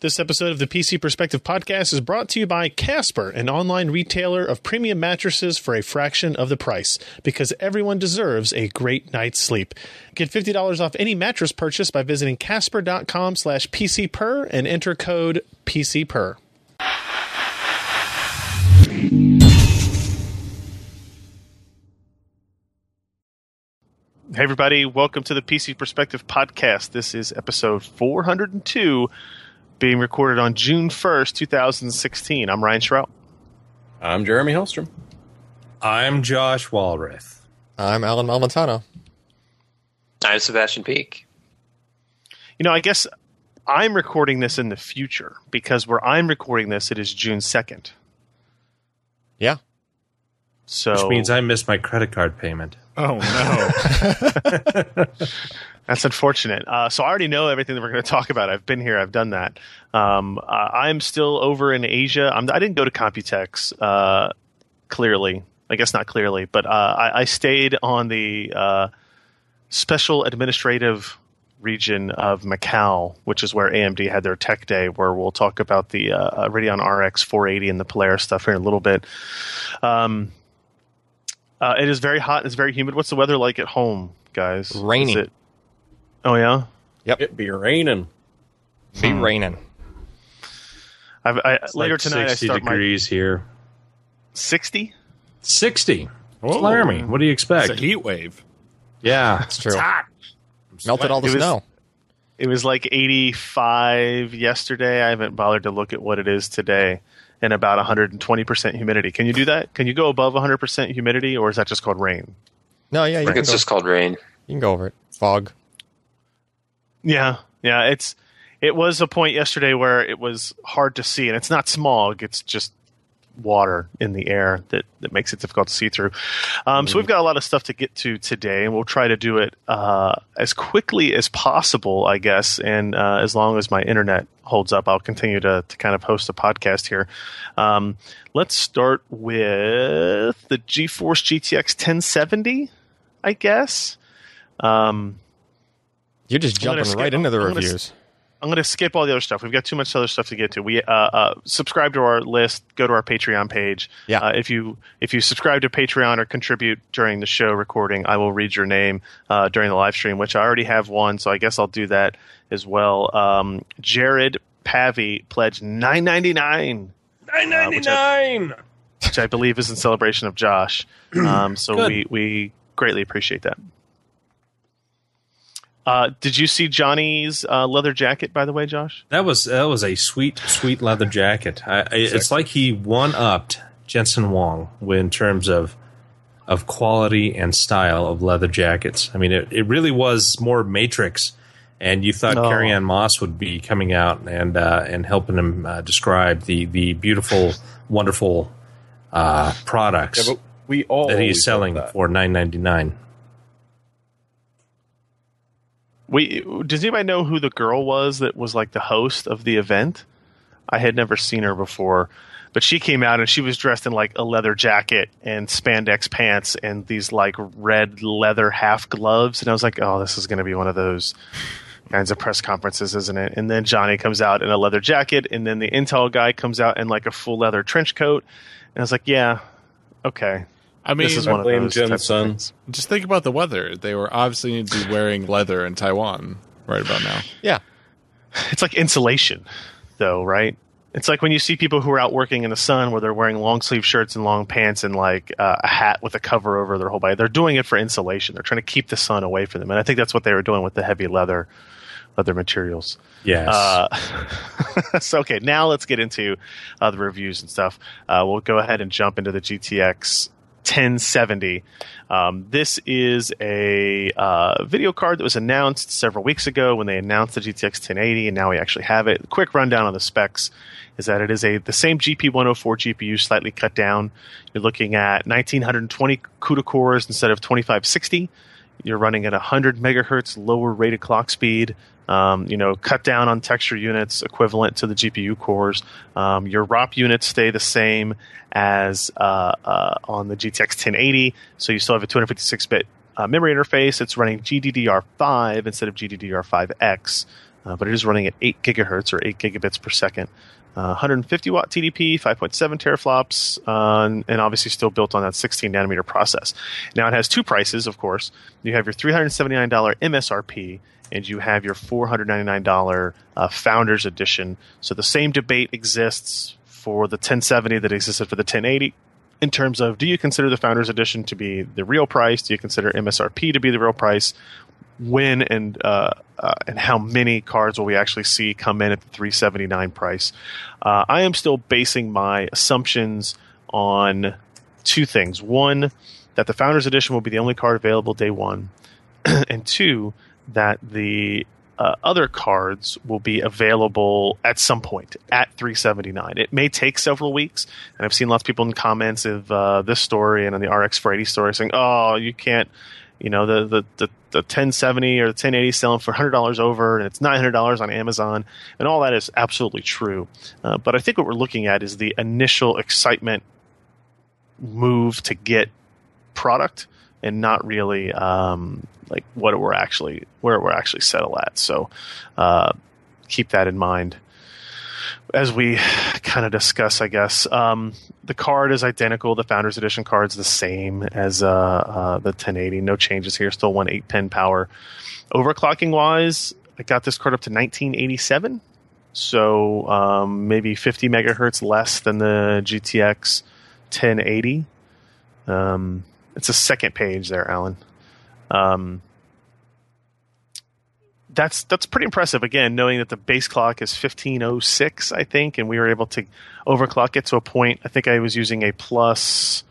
This episode of the PC Perspective podcast is brought to you by Casper, an online retailer of premium mattresses for a fraction of the price, because everyone deserves a great night's sleep. Get $50 off any mattress purchase by visiting casper.com/PCPer and enter code PCPer. Hey everybody, welcome to the PC Perspective podcast. This is episode 402. Being recorded on June 1st, 2016. I'm Ryan Schrout. I'm Jeremy Hellstrom. I'm Josh Walrath. I'm Alan Malmontano. I'm Sebastian Peake. You know, I guess I'm recording this in the future because where I'm recording this, it is June 2nd. Yeah. So, which means I missed my credit card payment. Oh, no. That's unfortunate. So I already know everything that we're going to talk about. I've been here. I've done that. I'm still over in Asia. I didn't go to Computex, clearly. I guess not clearly. But I stayed on the special administrative region of Macau, which is where AMD had their tech day, where we'll talk about the Radeon RX 480 and the Polaris stuff here in a little bit. It is very hot. It's very humid. What's the weather like at home, guys? Raining. Oh, yeah? Yep. It be raining. Be raining. Later like tonight, 60 I start degrees here. 60? 60. It's Laramie. What do you expect? It's a heat wave. Yeah. That's true. It's hot. Melted all the snow. It was like 85 yesterday. I haven't bothered to look at what it is today. And about 120% humidity. Can you do that? Can you go above 100% humidity, or is that just called rain? No, yeah. I think it's just called rain. You can go over it. Fog. Yeah. It was a point yesterday where it was hard to see, and it's not smog. It's just water in the air that makes it difficult to see through. So we've got a lot of stuff to get to today, and we'll try to do it as quickly as possible, I guess. And as long as my internet holds up, I'll continue to kind of host a podcast here. Let's start with the GeForce GTX 1070, I guess. You're just jumping right into the reviews. I'm going to skip all the other stuff. We've got too much other stuff to get to. We subscribe to our list. Go to our Patreon page. Yeah. If you subscribe to Patreon or contribute during the show recording, I will read your name during the live stream, which I already have one, so I guess I'll do that as well. Jared Pavey pledged $9.99. $9.99, which I believe is in celebration of Josh. So we greatly appreciate that. Did you see Johnny's leather jacket, by the way, Josh? That was a sweet, sweet leather jacket. It's like he one-upped Jensen Wong in terms of quality and style of leather jackets. I mean, it really was more Matrix, and you thought Carrie-Anne Moss would be coming out and helping him describe the beautiful, wonderful products that he's selling for $9.99. Does anybody know who the girl was that was like the host of the event? I had never seen her before, but she came out and she was dressed in like a leather jacket and spandex pants and these like red leather half gloves. And I was like, oh, this is going to be one of those kinds of press conferences, isn't it? And then Johnny comes out in a leather jacket, and then the Intel guy comes out in like a full leather trench coat. And I was like, yeah, okay. I mean, I blame Jensen. Just think about the weather. They were obviously need to be wearing leather in Taiwan right about now. Yeah. It's like insulation, though, right? It's like when you see people who are out working in the sun where they're wearing long sleeve shirts and long pants and like a hat with a cover over their whole body. They're doing it for insulation. They're trying to keep the sun away from them. And I think that's what they were doing with the heavy leather materials. Yes. So, okay, now let's get into the reviews and stuff. We'll go ahead and jump into the GTX 1070. This is a video card that was announced several weeks ago when they announced the GTX 1080, and now we actually have it. A quick rundown on the specs is that it is the same GP104 GPU, slightly cut down. You're looking at 1920 CUDA cores instead of 2560. You're running at 100 megahertz lower rate of clock speed. Cut down on texture units equivalent to the GPU cores. Your ROP units stay the same as on the GTX 1080, so you still have a 256-bit memory interface. It's running GDDR5 instead of GDDR5X. but it is running at 8 gigahertz or 8 gigabits per second. 150-watt TDP, 5.7 teraflops, and obviously still built on that 16-nanometer process. Now, it has two prices, of course. You have your $379 MSRP, and you have your $499 Founders Edition. So the same debate exists for the 1070 that existed for the 1080. In terms of, do you consider the Founders Edition to be the real price? Do you consider MSRP to be the real price? When and how many cards will we actually see come in at the $379 price? I am still basing my assumptions on two things. One, that the Founders Edition will be the only card available day one. And two, that the other cards will be available at some point at $379. It may take several weeks, and I've seen lots of people in comments of this story and on the RX 480 story saying, "Oh, you can't, you know, the 1070 or the 1080 selling for $100 over, and it's $900 on Amazon," and all that is absolutely true. But I think what we're looking at is the initial excitement move to get product, and not really like what we're actually settle at. So keep that in mind as we kind of discuss, I guess. The card is identical. The Founders Edition card's the same as the 1080. No changes here. Still 1 8-pin power. Overclocking wise, I got this card up to 1987. So maybe 50 megahertz less than the GTX 1080. It's a second page there, Alan. That's pretty impressive. Again, knowing that the base clock is 1506, I think, and we were able to overclock it to a point. I think I was using a plus,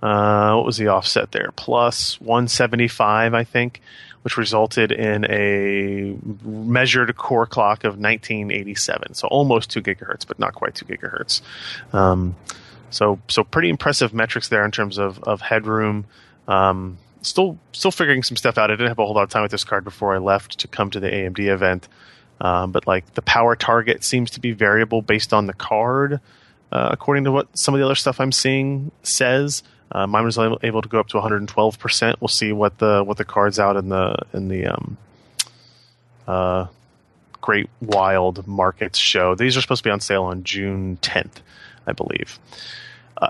what was the offset there? Plus 175, I think, which resulted in a measured core clock of 1987. So almost 2 gigahertz, but not quite 2 gigahertz. So pretty impressive metrics there in terms of headroom. Still figuring some stuff out. I didn't have a whole lot of time with this card before I left to come to the AMD event. But like the power target seems to be variable based on the card, according to what some of the other stuff I'm seeing says. Mine was able to go up to 112%. We'll see what the card's out in the Great Wild Markets show. These are supposed to be on sale on June 10th, I believe.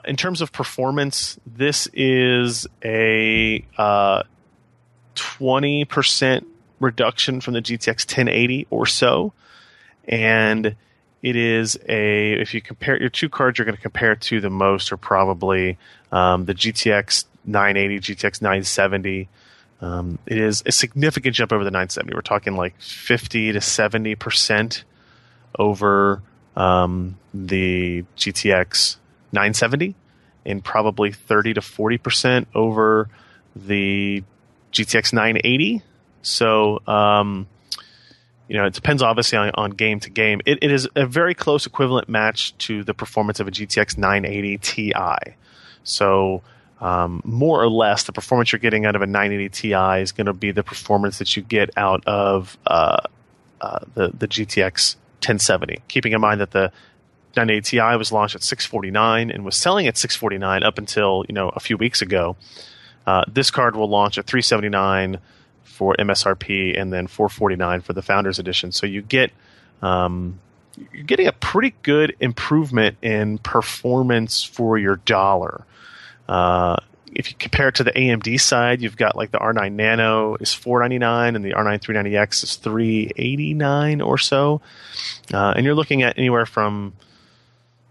In terms of performance, this is a 20% reduction from the GTX 1080 or so. And it is if you compare your two cards, you're going to compare to the most are probably the GTX 980, GTX 970. It is a significant jump over the 970. We're talking like 50 to 70% over the GTX 970, and probably 30 to 40% over the GTX 980. So, it depends obviously on game to game. It is a very close equivalent match to the performance of a GTX 980 Ti. So, more or less, the performance you're getting out of a 980 Ti is going to be the performance that you get out of the GTX 1070. Keeping in mind that the 980 Ti was launched at $649 and was selling at $649 up until a few weeks ago. This card will launch at $379 for MSRP and then $449 for the Founders Edition. So you get you're getting a pretty good improvement in performance for your dollar. If you compare it to the AMD side, you've got like the R9 Nano is $499 and the R9 390X is $389 or so, and you're looking at anywhere from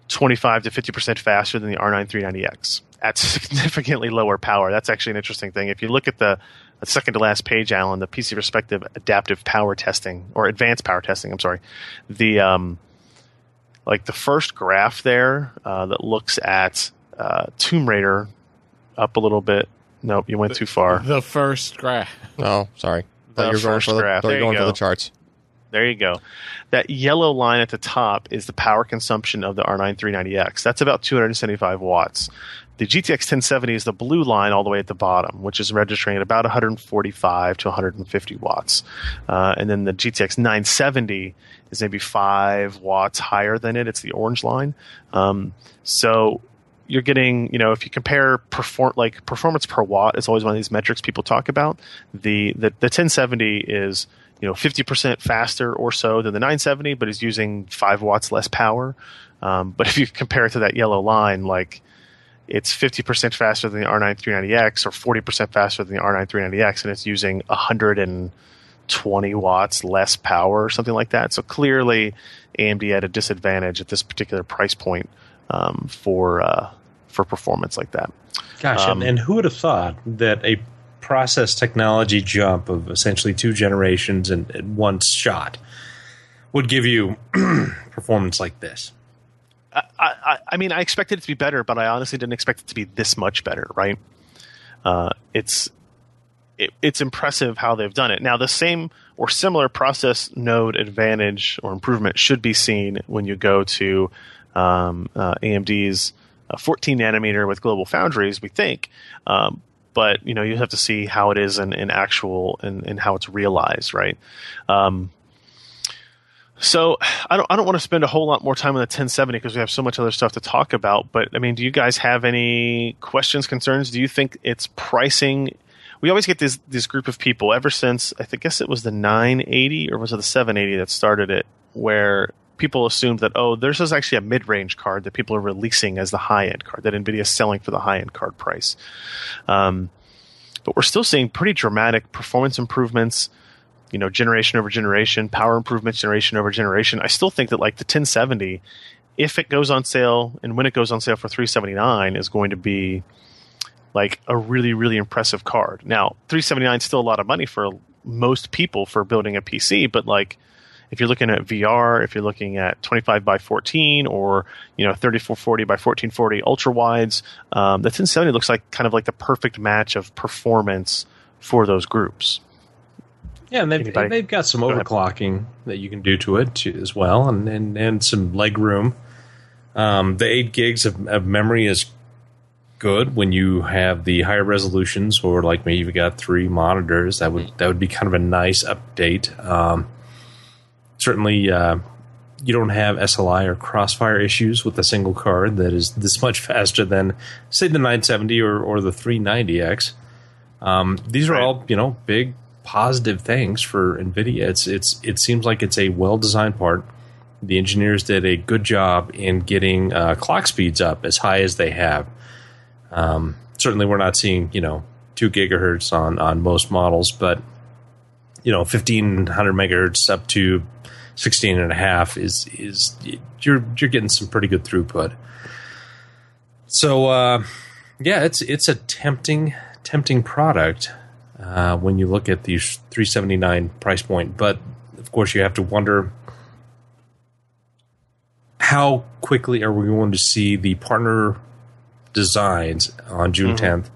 25 to 50% faster than the R9 390X at significantly lower power. That's actually an interesting thing. If you look at the second to last page, Alan, the PC Perspective adaptive power testing or advanced power testing, I'm sorry, the first graph there that looks at Tomb Raider. Up a little bit. Nope, you went too far. The first graph. Oh, sorry. The first graph. You're going for the charts. There you go. That yellow line at the top is the power consumption of the R9 390X. That's about 275 watts. The GTX 1070 is the blue line all the way at the bottom, which is registering at about 145 to 150 watts. And then the GTX 970 is maybe 5 watts higher than it. It's the orange line. So you're getting, if you compare performance per watt, it's always one of these metrics people talk about. The 1070 is 50% faster or so than the 970, but is using 5 watts less power. But if you compare it to that yellow line, like it's 50% faster than the R9 390X or 40% faster than the R9 390X, and it's using 120 watts less power or something like that. So clearly, AMD at a disadvantage at this particular price point for performance like that. Gosh, and who would have thought that a process technology jump of essentially 2 generations in one shot would give you performance like this? I mean, I expected it to be better, but I honestly didn't expect it to be this much better, right? It's impressive how they've done it. Now, the same or similar process node advantage or improvement should be seen when you go to AMD's 14 nanometer with GlobalFoundries, we think. But you have to see how it is in actual and how it's realized, right? So I don't want to spend a whole lot more time on the 1070 because we have so much other stuff to talk about. But I mean, do you guys have any questions, concerns? Do you think it's pricing? We always get this group of people ever since I guess it was the 980 or was it the 780 that started it, where people assumed that this is actually a mid-range card that people are releasing as the high-end card that NVIDIA is selling for the high-end card price. But we're still seeing pretty dramatic performance improvements. Generation over generation, power improvements, generation over generation. I still think that the 1070, if it goes on sale and when it goes on sale for $379, is going to be a really, really impressive card. Now, $379 is still a lot of money for most people for building a PC, but if you're looking at VR, if you're looking at 25x14 or 3440x1440 ultra wides, the 1070 looks kind of like the perfect match of performance for those groups. Yeah, and they've got some overclocking that you can do to it as well, and some leg room. The 8 gigs of memory is good when you have the higher resolutions, or maybe you've got 3 monitors. That would be kind of a nice update. Certainly, you don't have SLI or crossfire issues with a single card that is this much faster than, say, the 970 or the 390X. These are all big positive things for NVIDIA. It seems like it's a well-designed part. The engineers did a good job in getting clock speeds up as high as they have. Certainly, we're not seeing 2 gigahertz on most models, but 1500 megahertz up to 16.5 is you're getting some pretty good throughput. So it's a tempting product. When you look at the $379 price point. But, of course, you have to wonder, how quickly are we going to see the partner designs on June 10th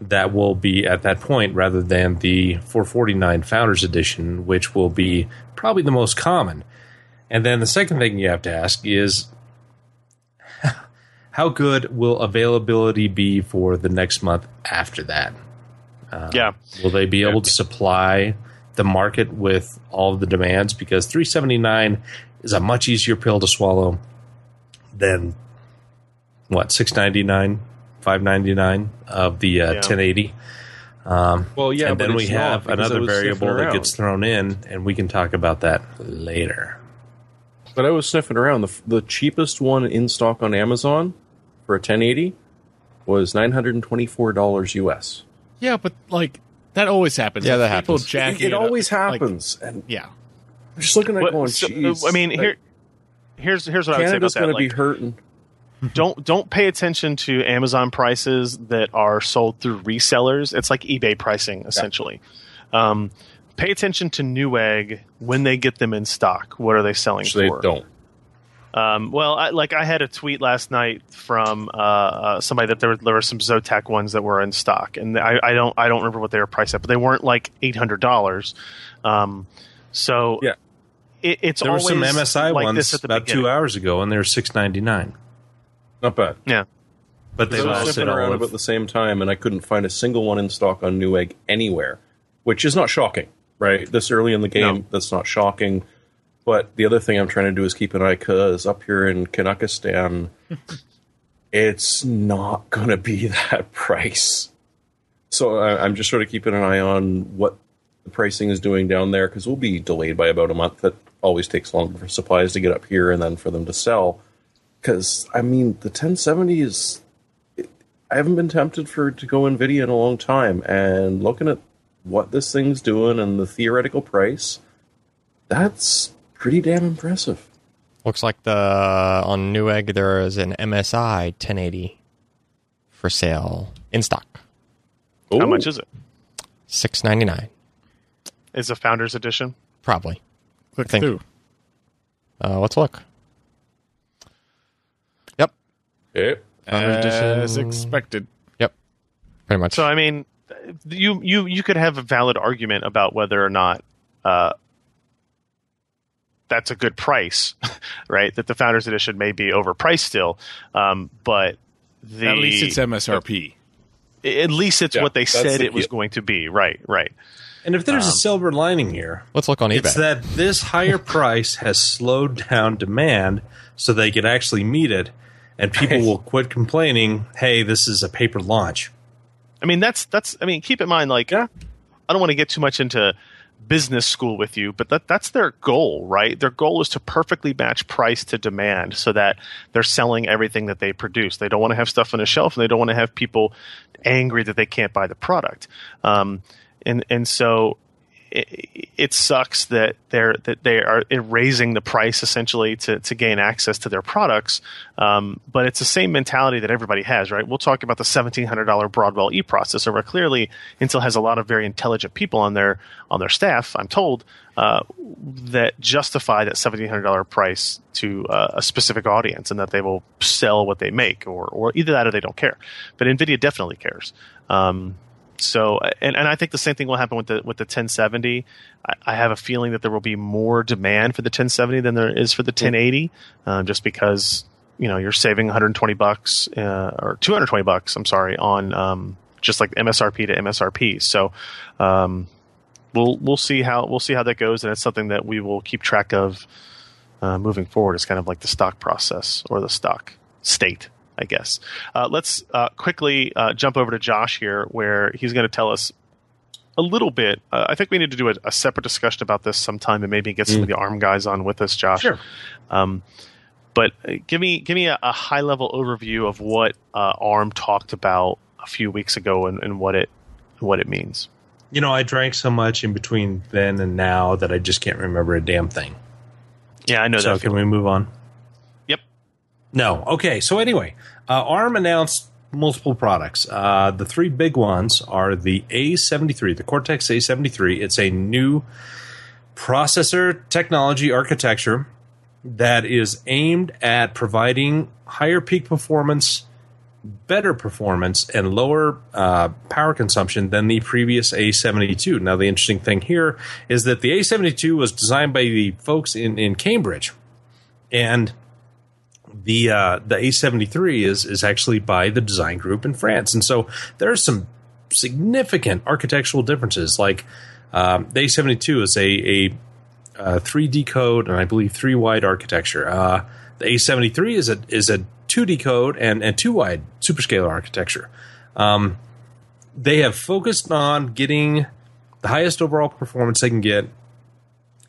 that will be at that point, rather than the $449 Founders Edition, which will be probably the most common. And then the second thing you have to ask is, how good will availability be for the next month after that? Will they be able to supply the market with all of the demands? Because $379 is a much easier pill to swallow than $699, $599 of the 1080. And then we have another variable that gets thrown in, and we can talk about that later. But I was sniffing around. The cheapest one in stock on Amazon for a 1080 was $924 US. Yeah, but that always happens. Yeah, that happens. It always happens. And I'm just looking at it going, geez. I mean, here's what Canada's I would say about that. Canada's going to be hurting. Don't pay attention to Amazon prices that are sold through resellers. It's like eBay pricing, essentially. Yeah. Pay attention to Newegg when they get them in stock. What are they selling for? They don't. I had a tweet last night from somebody that there were some Zotac ones that were in stock, and I don't remember what they were priced at, but they weren't $800. It's there always were some MSI ones this at the about beginning. 2 hours ago, and they were $699. Not bad. Yeah, but they were sitting around about the same time, and I couldn't find a single one in stock on Newegg anywhere, which is not shocking, right? This early in the game, That's not shocking. But the other thing I'm trying to do is keep an eye, because up here in Kazakhstan, it's not going to be that price. So I'm just sort of keeping an eye on what the pricing is doing down there, because we'll be delayed by about a month. That always takes longer for supplies to get up here and then for them to sell. Because, I mean, the 1070 is... I haven't been tempted to go NVIDIA in a long time, and looking at what this thing's doing and the theoretical price, that's pretty damn impressive. Looks like on Newegg there is an MSI 1080 for sale in stock. Ooh. How much is it? $699. Is a Founders Edition? Probably. Click through. Let's look. Yep. Yep. As expected. Yep. Pretty much. So, I mean, you could have a valid argument about whether or not that's a good price, right? That the Founders Edition may be overpriced still, but at least it's MSRP. At least it's what they said it was going to be. Right, right. And if there's a silver lining here, let's look on eBay. It's that this higher price has slowed down demand so they can actually meet it. And people will quit complaining, hey, this is a paper launch. I mean, I mean, keep in mind, like, I don't want to get too much into business school with you, but that's their goal, right? Their goal is to perfectly match price to demand so that they're selling everything that they produce. They don't want to have stuff on a shelf, and they don't want to have people angry that they can't buy the product. And so it sucks that they are raising the price essentially to gain access to their products, but it's the same mentality that everybody has, right? We'll talk about the $1,700 Broadwell E processor, where clearly Intel has a lot of very intelligent people on their staff, I'm told, that justify that $1,700 price to a specific audience, and that they will sell what they make, or either that or they don't care. But NVIDIA definitely cares. So, and I think the same thing will happen with the 1070. I have a feeling that there will be more demand for the 1070 than there is for the 1080, just because, you know, you're saving $120 or $220. I'm sorry, on just like MSRP to MSRP. So, we'll see how that goes, and it's something that we will keep track of moving forward. It's kind of like the stock process or the stock state, I guess. Let's quickly jump over to Josh here, where he's going to tell us a little bit. I think we need to do a separate discussion about this sometime, and maybe get some of the ARM guys on with us, Josh. Sure. But give me a high-level overview of what ARM talked about a few weeks ago and what it means. You know, I drank so much in between then and now that I just can't remember a damn thing. Yeah, I know that. So can we move on? No. Okay. So anyway, ARM announced multiple products. The three big ones are the A73, the Cortex A73. It's a new processor technology architecture that is aimed at providing higher peak performance, better performance, and lower power consumption than the previous A72. Now, the interesting thing here is that the A72 was designed by the folks in Cambridge, and the A73 is actually by the design group in France. And so there are some significant architectural differences. Like the A72 is a 3D code and I believe 3-wide architecture. The A73 is a 2D code and 2-wide superscalar architecture. They have focused on getting the highest overall performance they can get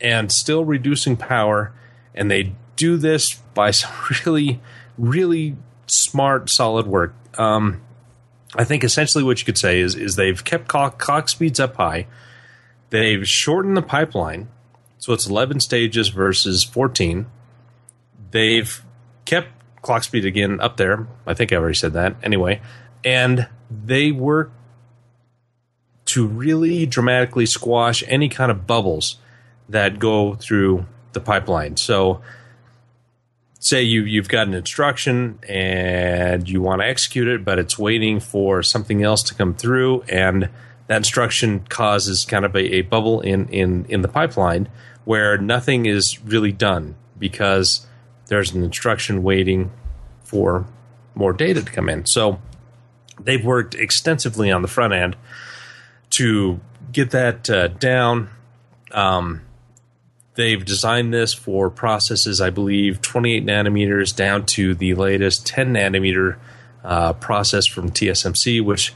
and still reducing power, and they do this by some really, really smart, solid work. I think essentially what you could say is they've kept clock speeds up high. They've shortened the pipeline, so it's 11 stages versus 14. They've kept clock speed again up there. I think I already said that. Anyway, and they work to really dramatically squash any kind of bubbles that go through the pipeline. So say you've got an instruction and you want to execute it, but it's waiting for something else to come through, and that instruction causes kind of a bubble in the pipeline where nothing is really done because there's an instruction waiting for more data to come in. So they've worked extensively on the front end to get that down. They've designed this for processes, I believe, 28 nanometers down to the latest 10 nanometer process from TSMC, which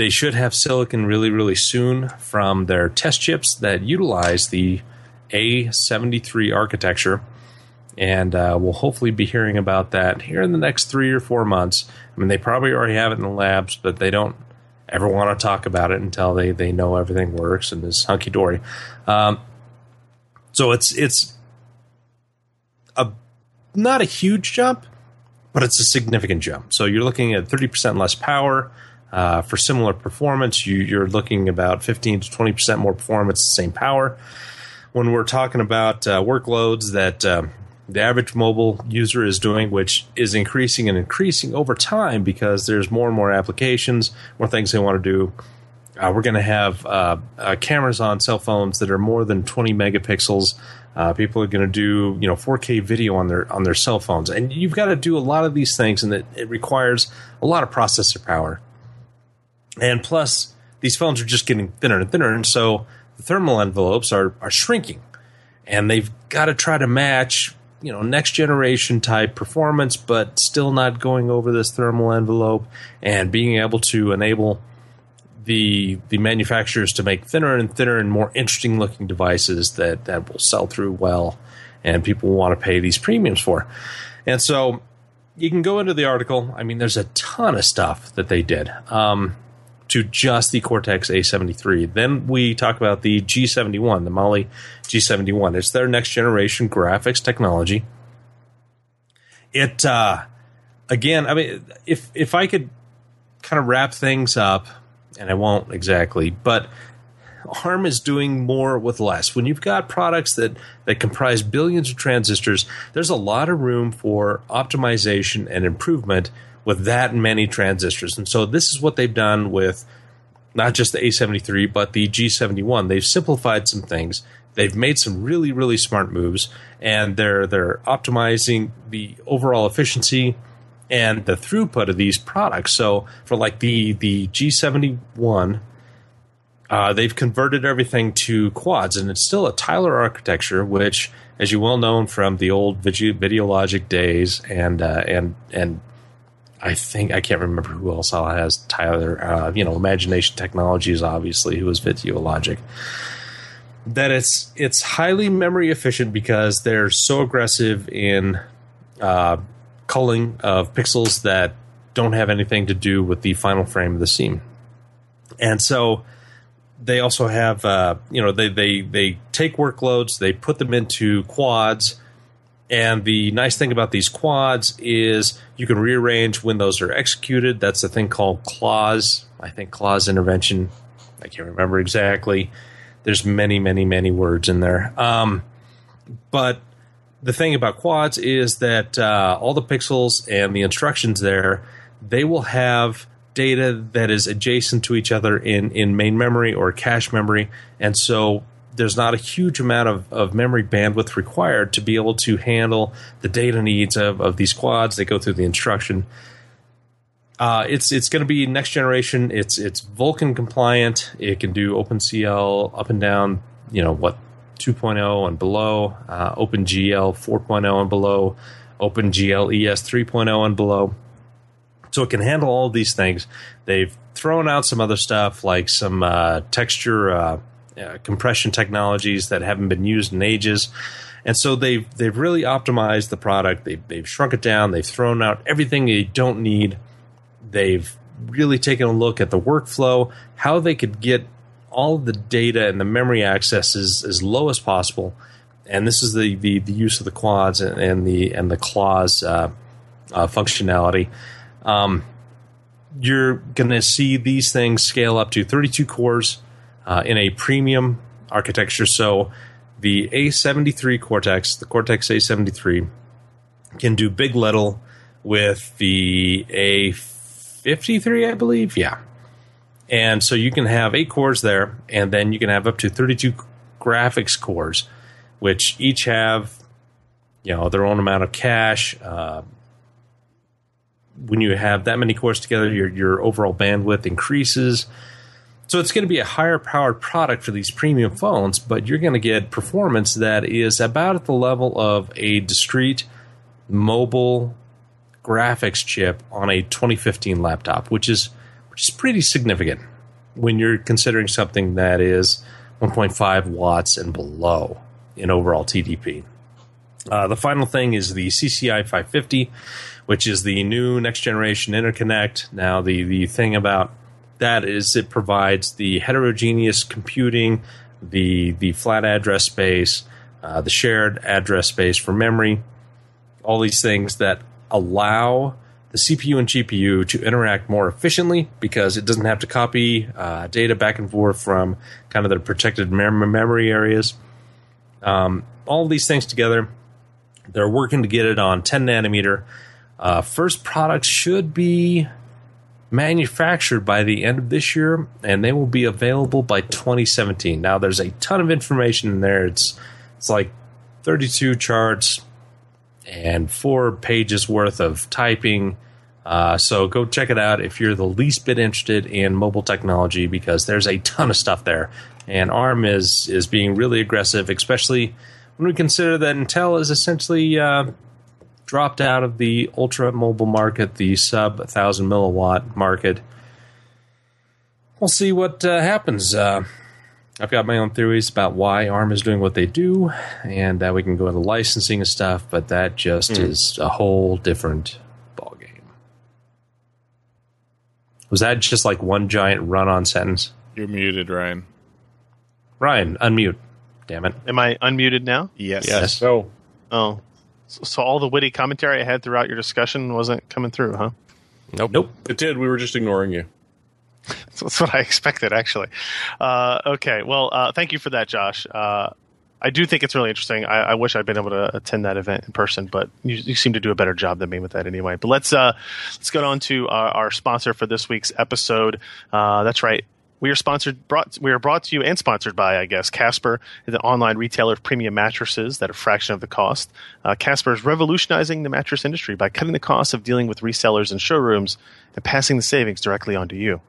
They should have silicon really, really soon from their test chips that utilize the A73 architecture. And we'll hopefully be hearing about that here in the next 3 or 4 months. I mean, they probably already have it in the labs, but they don't ever want to talk about it until they know everything works and is hunky-dory. So it's not a huge jump, but it's a significant jump. So you're looking at 30% less power. For similar performance, you're looking about 15 to 20% more performance, the same power. When we're talking about workloads that the average mobile user is doing, which is increasing and increasing over time because there's more and more applications, more things they want to do. We're going to have cameras on cell phones that are more than 20 megapixels. People are going to do 4K video on their cell phones. And you've got to do a lot of these things, and it requires a lot of processor power. And plus, these phones are just getting thinner and thinner, and so the thermal envelopes are shrinking. And they've got to try to match next-generation type performance, but still not going over this thermal envelope, and being able to enable the manufacturers to make thinner and more interesting-looking devices that will sell through well, and people want to pay these premiums for. And so you can go into the article. I mean, there's a ton of stuff that they did. To just the Cortex A73. Then we talk about the G71, the Mali G71. It's their next-generation graphics technology. It, again, I mean, if I could kind of wrap things up, and I won't exactly, but ARM is doing more with less. When you've got products that comprise billions of transistors, there's a lot of room for optimization and improvement with that many transistors. And so this is what they've done with not just the A73, but the G71. They've simplified some things. They've made some really, really smart moves, and they're optimizing the overall efficiency and the throughput of these products. So for like the G71, they've converted everything to quads, and it's still a Tyler architecture, which, as you well know from the old VideoLogic days and I think I can't remember who else has Tyler. Imagination Technologies, obviously, who is VideoLogic. That it's highly memory efficient because they're so aggressive in culling of pixels that don't have anything to do with the final frame of the scene, and so they also have they take workloads, they put them into quads. And the nice thing about these quads is you can rearrange when those are executed. That's a thing called clause. I think clause intervention. I can't remember exactly. There's many, many, many words in there. But the thing about quads is that all the pixels and the instructions there, they will have data that is adjacent to each other in main memory or cache memory. And so there's not a huge amount of memory bandwidth required to be able to handle the data needs of these quads that go through the instruction. It's going to be next generation. It's Vulkan compliant. It can do OpenCL up and down, 2.0 and below, OpenGL 4.0 and below, OpenGL ES 3.0 and below. So it can handle all of these things. They've thrown out some other stuff like some texture compression technologies that haven't been used in ages, and so they've really optimized the product. They've shrunk it down. They've thrown out everything they don't need. They've really taken a look at the workflow, how they could get all of the data and the memory accesses as low as possible. And this is the use of the quads and the claws functionality. You're going to see these things scale up to 32 cores. In a premium architecture, so the A73 Cortex, the Cortex A73, can do big little with the A53, I believe. Yeah. And so you can have 8 cores there, and then you can have up to 32 graphics cores, which each have their own amount of cache. When you have that many cores together, your overall bandwidth increases. So it's going to be a higher-powered product for these premium phones, but you're going to get performance that is about at the level of a discrete mobile graphics chip on a 2015 laptop, which is pretty significant. when you're considering something that is 1.5 watts and below in overall TDP. The final thing is the CCI 550, which is the new next-generation interconnect. Now, the thing about that is it provides the heterogeneous computing, the flat address space, the shared address space for memory, all these things that allow the CPU and GPU to interact more efficiently because it doesn't have to copy data back and forth from kind of their protected memory areas. All these things together, they're working to get it on 10 nanometer. First products should be manufactured by the end of this year, and they will be available by 2017. Now, there's a ton of information in there. It's like 32 charts and 4 pages worth of typing. So go check it out if you're the least bit interested in mobile technology, because there's a ton of stuff there. And ARM is being really aggressive, especially when we consider that Intel is essentially dropped out of the ultra-mobile market, the sub-1,000-milliwatt market. We'll see what happens. I've got my own theories about why ARM is doing what they do, and we can go into licensing and stuff, but that just is a whole different ballgame. Was that just like one giant run-on sentence? You're muted, Ryan. Ryan, unmute. Damn it. Am I unmuted now? Yes. So all the witty commentary I had throughout your discussion wasn't coming through, huh? Nope. It did. We were just ignoring you. That's what I expected, actually. Okay. Well, thank you for that, Josh. I do think it's really interesting. I wish I'd been able to attend that event in person, but you seem to do a better job than me with that anyway. But let's get on to our sponsor for this week's episode. That's right. We are brought to you and sponsored by, I guess, Casper, the online retailer of premium mattresses at a fraction of the cost. Casper is revolutionizing the mattress industry by cutting the cost of dealing with resellers and showrooms and passing the savings directly onto you.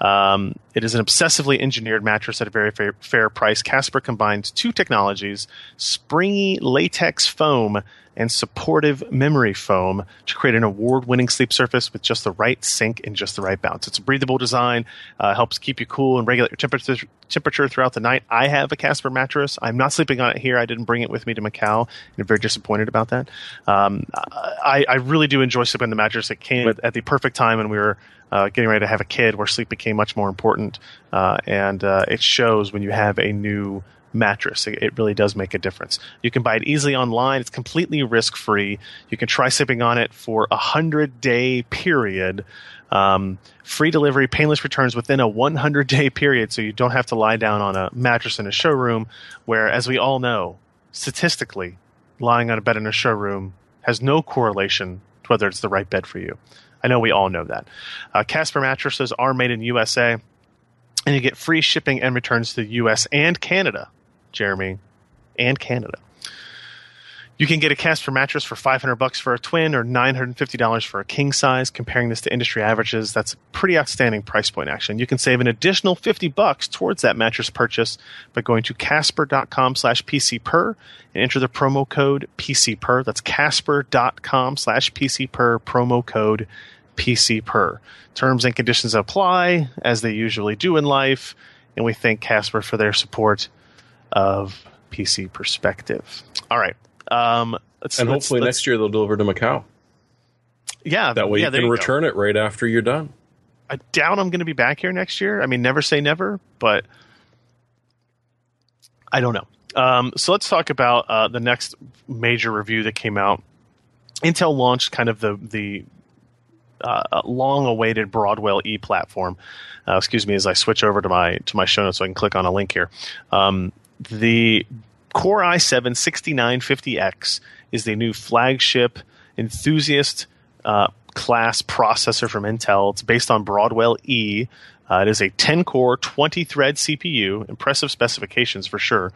It is an obsessively engineered mattress at a very fair price. Casper combines 2 technologies, springy latex foam and supportive memory foam, to create an award-winning sleep surface with just the right sink and just the right bounce. It's a breathable design, helps keep you cool and regulate your temperature throughout the night. I have a Casper mattress. I'm not sleeping on it here. I didn't bring it with me to Macau, and I'm very disappointed about that. I really do enjoy sleeping on the mattress. It came at the perfect time when we were getting ready to have a kid, where sleep became much more important, and it shows when you have a new mattress. It really does make a difference. You can buy it easily online. It's completely risk-free. You can try sleeping on it for a 100-day period. Free delivery, painless returns within a 100-day period, so you don't have to lie down on a mattress in a showroom where, as we all know, statistically, lying on a bed in a showroom has no correlation to whether it's the right bed for you. I know we all know that. Casper mattresses are made in USA, and you get free shipping and returns to the U.S. and Canada, Jeremy, and Canada. You can get a Casper mattress for $500 for a twin or $950 for a king size. Comparing this to industry averages, that's a pretty outstanding price point, actually. And you can save an additional $50 towards that mattress purchase by going to casper.com/PCPer and enter the promo code PCPer. That's casper.com/PCPer, promo code PCPer. Terms and conditions apply, as they usually do in life, and we thank Casper for their support of PC Perspective. All right. Hopefully next year they'll deliver to Macau. Yeah. That way you can return it right after you're done. I doubt I'm going to be back here next year. I mean, never say never, but I don't know. So let's talk about the next major review that came out. Intel launched kind of a long-awaited Broadwell E platform. Excuse me as I switch over to my show notes so I can click on a link here. The Core i7 6950X is the new flagship enthusiast class processor from Intel. It's based on Broadwell E. It is a 10-core, 20-thread CPU. Impressive specifications for sure.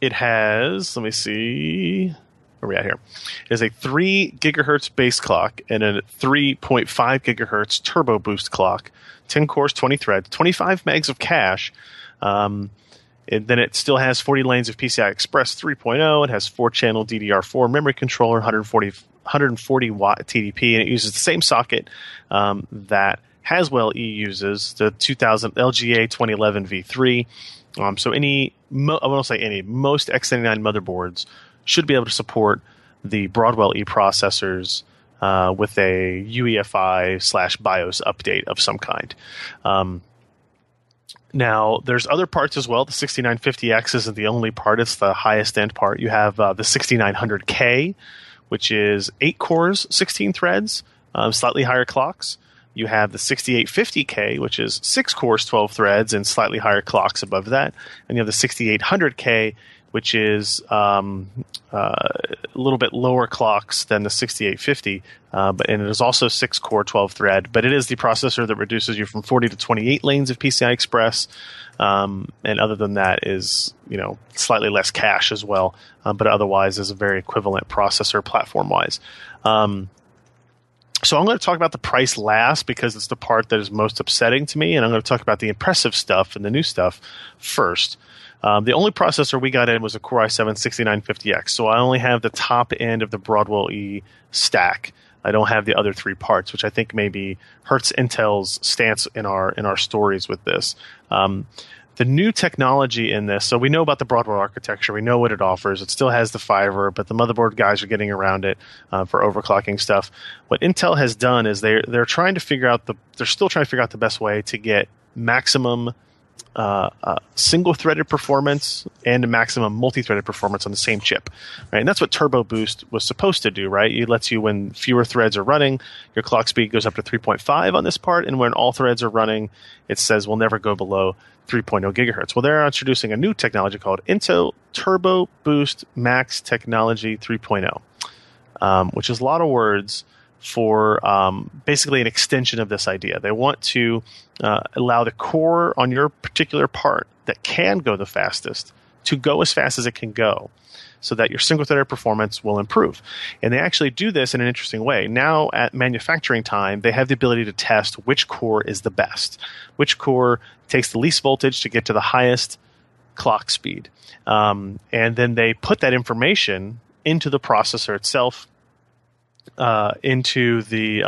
It has, let me see, where are we at here? It is a 3 gigahertz base clock and a 3.5 gigahertz turbo boost clock, 10 cores, 20 threads, 25 megs of cache. And then it still has 40 lanes of PCI Express 3.0. It has 4-channel DDR4 memory controller, 140 watt TDP, and it uses the same socket that Haswell E uses the 2000 LGA 2011 V3. So I won't say any, most X89 motherboards should be able to support the Broadwell E processors with a UEFI/BIOS update of some kind. Now, there's other parts as well. The 6950X isn't the only part. It's the highest end part. You have the 6900K, which is 8 cores, 16 threads, slightly higher clocks. You have the 6850K, which is 6 cores, 12 threads, and slightly higher clocks above that. And you have the 6800K, which is a little bit lower clocks than the 6850, and it is also 6-core, 12-thread, but it is the processor that reduces you from 40 to 28 lanes of PCI Express, and other than that is, you know, slightly less cache as well, but otherwise is a very equivalent processor platform-wise. So I'm going to talk about the price last because it's the part that is most upsetting to me, and I'm going to talk about the impressive stuff and the new stuff first. The only processor we got in was a Core i7 6950X, so I only have the top end of the Broadwell E stack. I don't have the other three parts, which I think maybe hurts Intel's stance in our stories with this. The new technology in this, so we know about the Broadwell architecture. We know what it offers. It still has the fiber, but the motherboard guys are getting around it for overclocking stuff. What Intel has done is they're trying to figure out the best way to get maximum single-threaded performance and maximum multi-threaded performance on the same chip, right? And that's what Turbo Boost was supposed to do, right? It lets you, when fewer threads are running, your clock speed goes up to 3.5 on this part, and when all threads are running, it says we'll never go below 3.0 gigahertz. Well, they're introducing a new technology called Intel Turbo Boost Max Technology 3.0, which is a lot of words for basically an extension of this idea. They want to allow the core on your particular part that can go the fastest to go as fast as it can go so that your single-threaded performance will improve. And they actually do this in an interesting way. Now, at manufacturing time, they have the ability to test which core is the best, which core takes the least voltage to get to the highest clock speed. And then they put that information into the processor itself, into the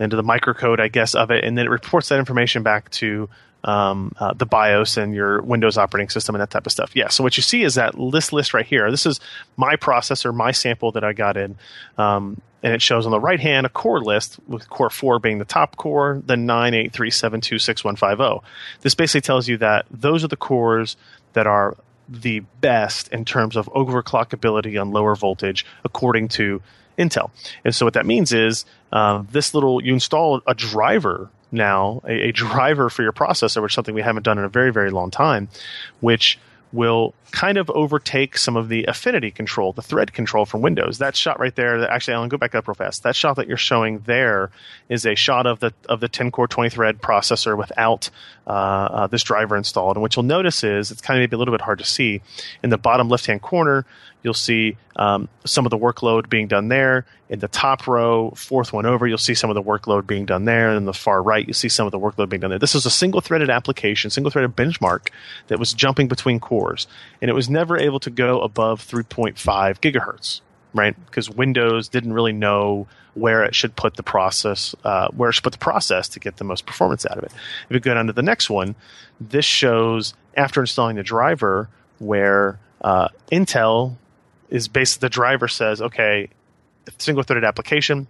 microcode, I guess, of it, and then it reports that information back to the BIOS and your Windows operating system and that type of stuff. Yeah, so what you see is that list right here. This is my processor, my sample that I got in, and it shows on the right hand a core list with core 4 being the top core, then 9, 8, 3, 7, 2, 6, 1, 5, 0. This basically tells you that those are the cores that are the best in terms of overclockability on lower voltage according to Intel. And so what that means is you install a driver now, a driver for your processor, which is something we haven't done in a very, very long time, which will kind of overtake some of the affinity control, the thread control from Windows. That shot right there, actually, Alan, go back up real fast. That shot that you're showing there is a shot of the 10-core, 20-thread processor without this driver installed. And what you'll notice is, it's kind of maybe a little bit hard to see, in the bottom left-hand corner, you'll see some of the workload being done there. In the top row, fourth one over, you'll see some of the workload being done there. And in the far right, you see some of the workload being done there. This is a single-threaded application, single-threaded benchmark that was jumping between cores. And it was never able to go above 3.5 gigahertz, right? Because Windows didn't really know where it should put the process to get the most performance out of it. If we go down to the next one, this shows, after installing the driver, where Intel is basically, the driver says, okay, single-threaded application,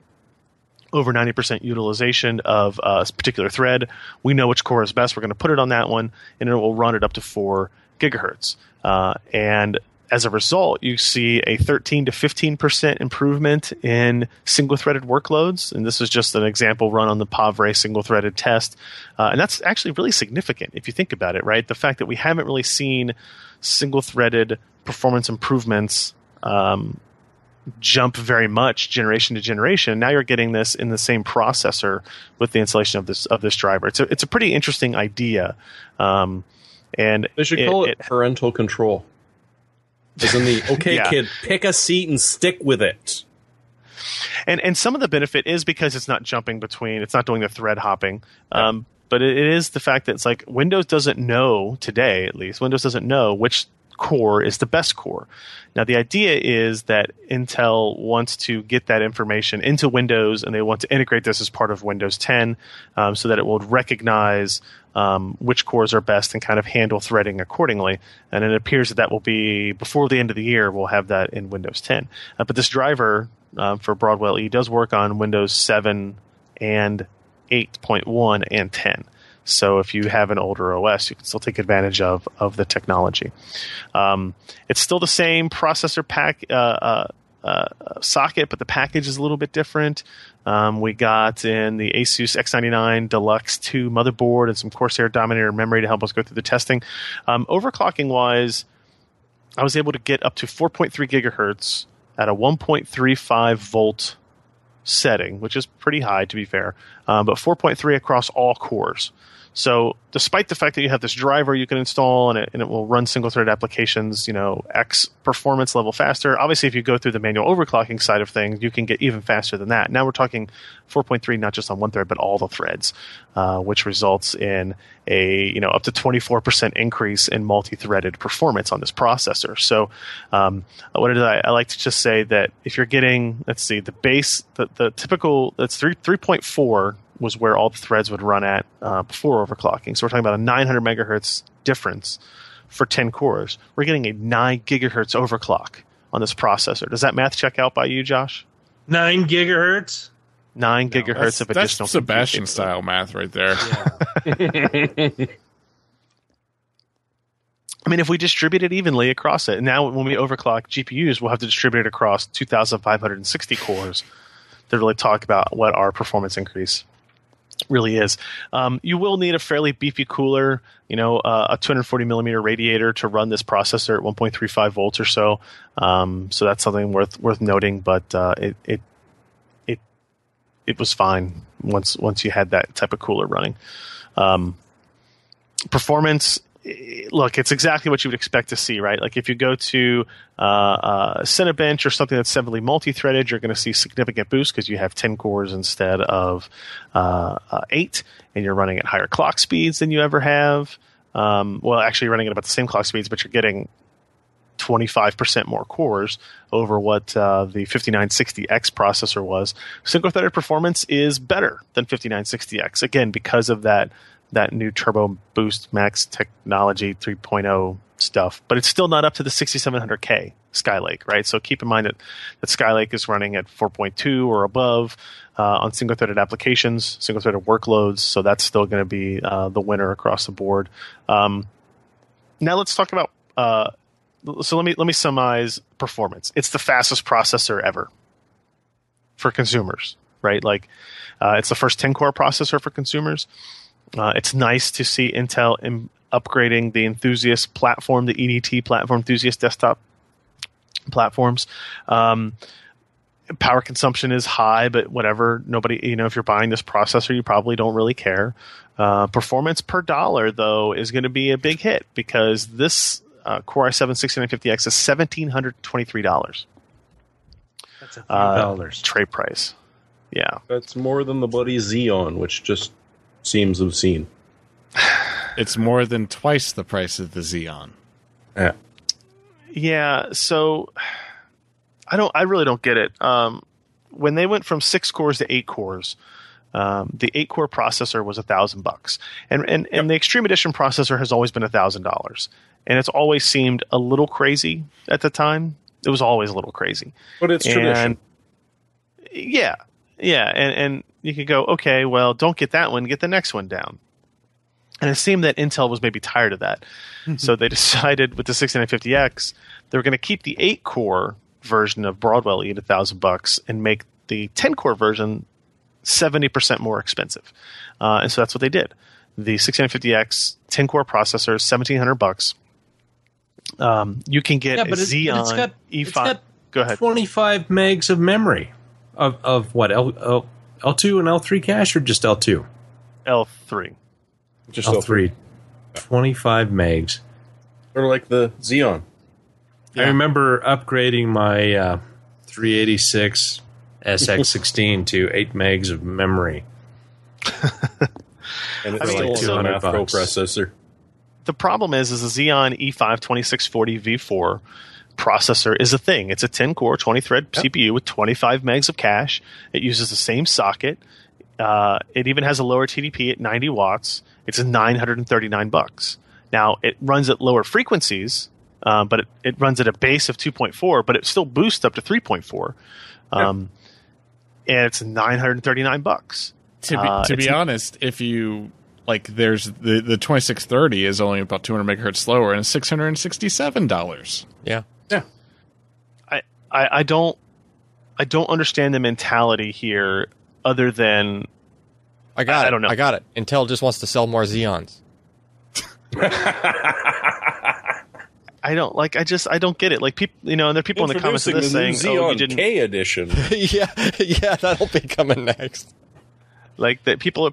over 90% utilization of a particular thread. We know which core is best. We're going to put it on that one, and it will run it up to 4 gigahertz. And as a result, you see a 13 to 15% improvement in single-threaded workloads. And this is just an example run on the Pavre single-threaded test. And that's actually really significant if you think about it, right? The fact that we haven't really seen single-threaded performance improvements jump very much generation to generation. Now you're getting this in the same processor with the installation of this driver. It's a pretty interesting idea, and they should call it parental control. As in the okay, yeah, kid, pick a seat and stick with it. And some of the benefit is because it's not jumping between, it's not doing the thread hopping. But it is the fact that it's like Windows doesn't know today, at least Windows doesn't know which core is the best core. Now, the idea is that Intel wants to get that information into Windows, and they want to integrate this as part of Windows 10 so that it will recognize which cores are best and kind of handle threading accordingly. And it appears that will be before the end of the year, we'll have that in Windows 10. But this driver for Broadwell E does work on Windows 7 and 8.1 and 10. So if you have an older OS, you can still take advantage of the technology. It's still the same processor pack socket, but the package is a little bit different. We got in the Asus X99 Deluxe 2 motherboard and some Corsair Dominator memory to help us go through the testing. Overclocking-wise, I was able to get up to 4.3 gigahertz at a 1.35 volt setting, which is pretty high to be fair, but 4.3 across all cores. So despite the fact that you have this driver you can install and it will run single-threaded applications, X performance level faster. Obviously, if you go through the manual overclocking side of things, you can get even faster than that. Now we're talking 4.3 not just on one thread but all the threads, which results in a up to 24% increase in multi-threaded performance on this processor. So I like to just say that if you're getting, the base, the typical, that's 3.4 was where all the threads would run at before overclocking. So we're talking about a 900 megahertz difference for 10 cores. We're getting a 9 gigahertz overclock on this processor. Does that math check out by you, Josh? 9 gigahertz? 9 gigahertz of additional... That's Sebastian-style math right there. Yeah. I mean, if we distribute it evenly across it, now when we overclock GPUs, we'll have to distribute it across 2,560 cores to really talk about what our performance increase really is. You will need a fairly beefy cooler, a 240 millimeter radiator to run this processor at 1.35 volts or so. So that's something worth noting. But it was fine once you had that type of cooler running. Performance. Look, it's exactly what you would expect to see, right? Like if you go to Cinebench or something that's heavily multi-threaded, you're going to see significant boosts because you have 10 cores instead of 8, and you're running at higher clock speeds than you ever have. Well, actually, you're running at about the same clock speeds, but you're getting 25% more cores over what the 5960X processor was. Single-threaded performance is better than 5960X, again, because of that new Turbo Boost Max technology 3.0 stuff, but it's still not up to the 6700K Skylake, right? So keep in mind that Skylake is running at 4.2 or above on single-threaded applications, single-threaded workloads, so that's still going to be the winner across the board. Now let's talk about so let me summarize performance. It's the fastest processor ever for consumers, right? Like it's the first 10-core processor for consumers. It's nice to see Intel upgrading the enthusiast platform, the EDT platform, enthusiast desktop platforms. Power consumption is high, but whatever. Nobody, if you're buying this processor, you probably don't really care. Performance per dollar, though, is going to be a big hit because this Core i7 6950X is $1,723. That's $1,000 trade price. Yeah, that's more than the bloody Xeon, which just seems obscene. It's more than twice the price of the Xeon. Yeah. So I really don't get it. When they went from 6 cores to 8 cores, the 8-core processor was $1,000, and the Extreme Edition processor has always been $1,000, and it's always seemed a little crazy at the time. It was always a little crazy, but it's tradition. Yeah, and you could go, okay, well, don't get that one, get the next one down. And it seemed that Intel was maybe tired of that. So they decided with the 6950X, they were going to keep the 8-core version of Broadwell E at $1,000 and make the 10-core version 70% more expensive. And so that's what they did. The 6950X 10-core processor is $1,700. You can get a Xeon E5. It's got go ahead. 25 megs of memory. Of what, L2 and L3 cache, or just L2? L3. Just L3. 25 megs. Sort of like the Xeon. Yeah. I remember upgrading my 386 SX16 to 8 megs of memory. And it's like $200 processor. the problem is the Xeon E5 2640V4 processor is a thing. It's a 10-core, 20-thread CPU with 25 megs of cache. It uses the same socket. It even has a lower TDP at 90 watts. It's $939. Now, it runs at lower frequencies, but it runs at a base of 2.4, but it still boosts up to 3.4. And it's $939. To be honest, if you like, there's the 2630 is only about 200 megahertz lower, and $667. Yeah. I don't understand the mentality here. Other than, I don't know. I got it. Intel just wants to sell more Xeons. I don't get it. Like, people, and there are people in the comments of this saying, "Oh, you didn't." K edition. yeah, that'll be coming next. Like that, people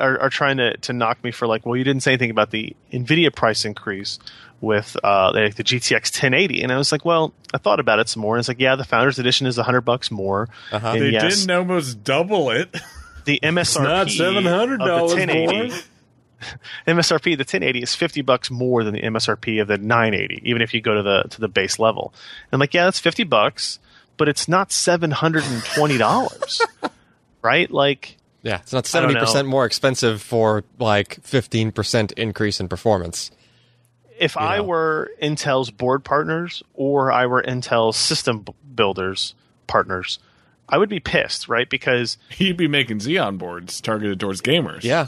are trying to knock me for like, well, you didn't say anything about the NVIDIA price increase with like the GTX 1080, and I was like, well, I thought about it some more, and it's like, yeah, the Founders Edition is $100 more. Uh-huh. They didn't almost double it. The MSRP it's not $700 more. MSRP, the 1080 is $50 more than the MSRP of the 980, even if you go to the base level. And I'm like, yeah, that's $50, but it's not $720, right? Like. Yeah, it's not 70% more expensive for like 15% increase in performance. If I were Intel's board partners or I were Intel's system builders partners, I would be pissed, right? Because you'd be making Xeon boards targeted towards gamers. Yeah.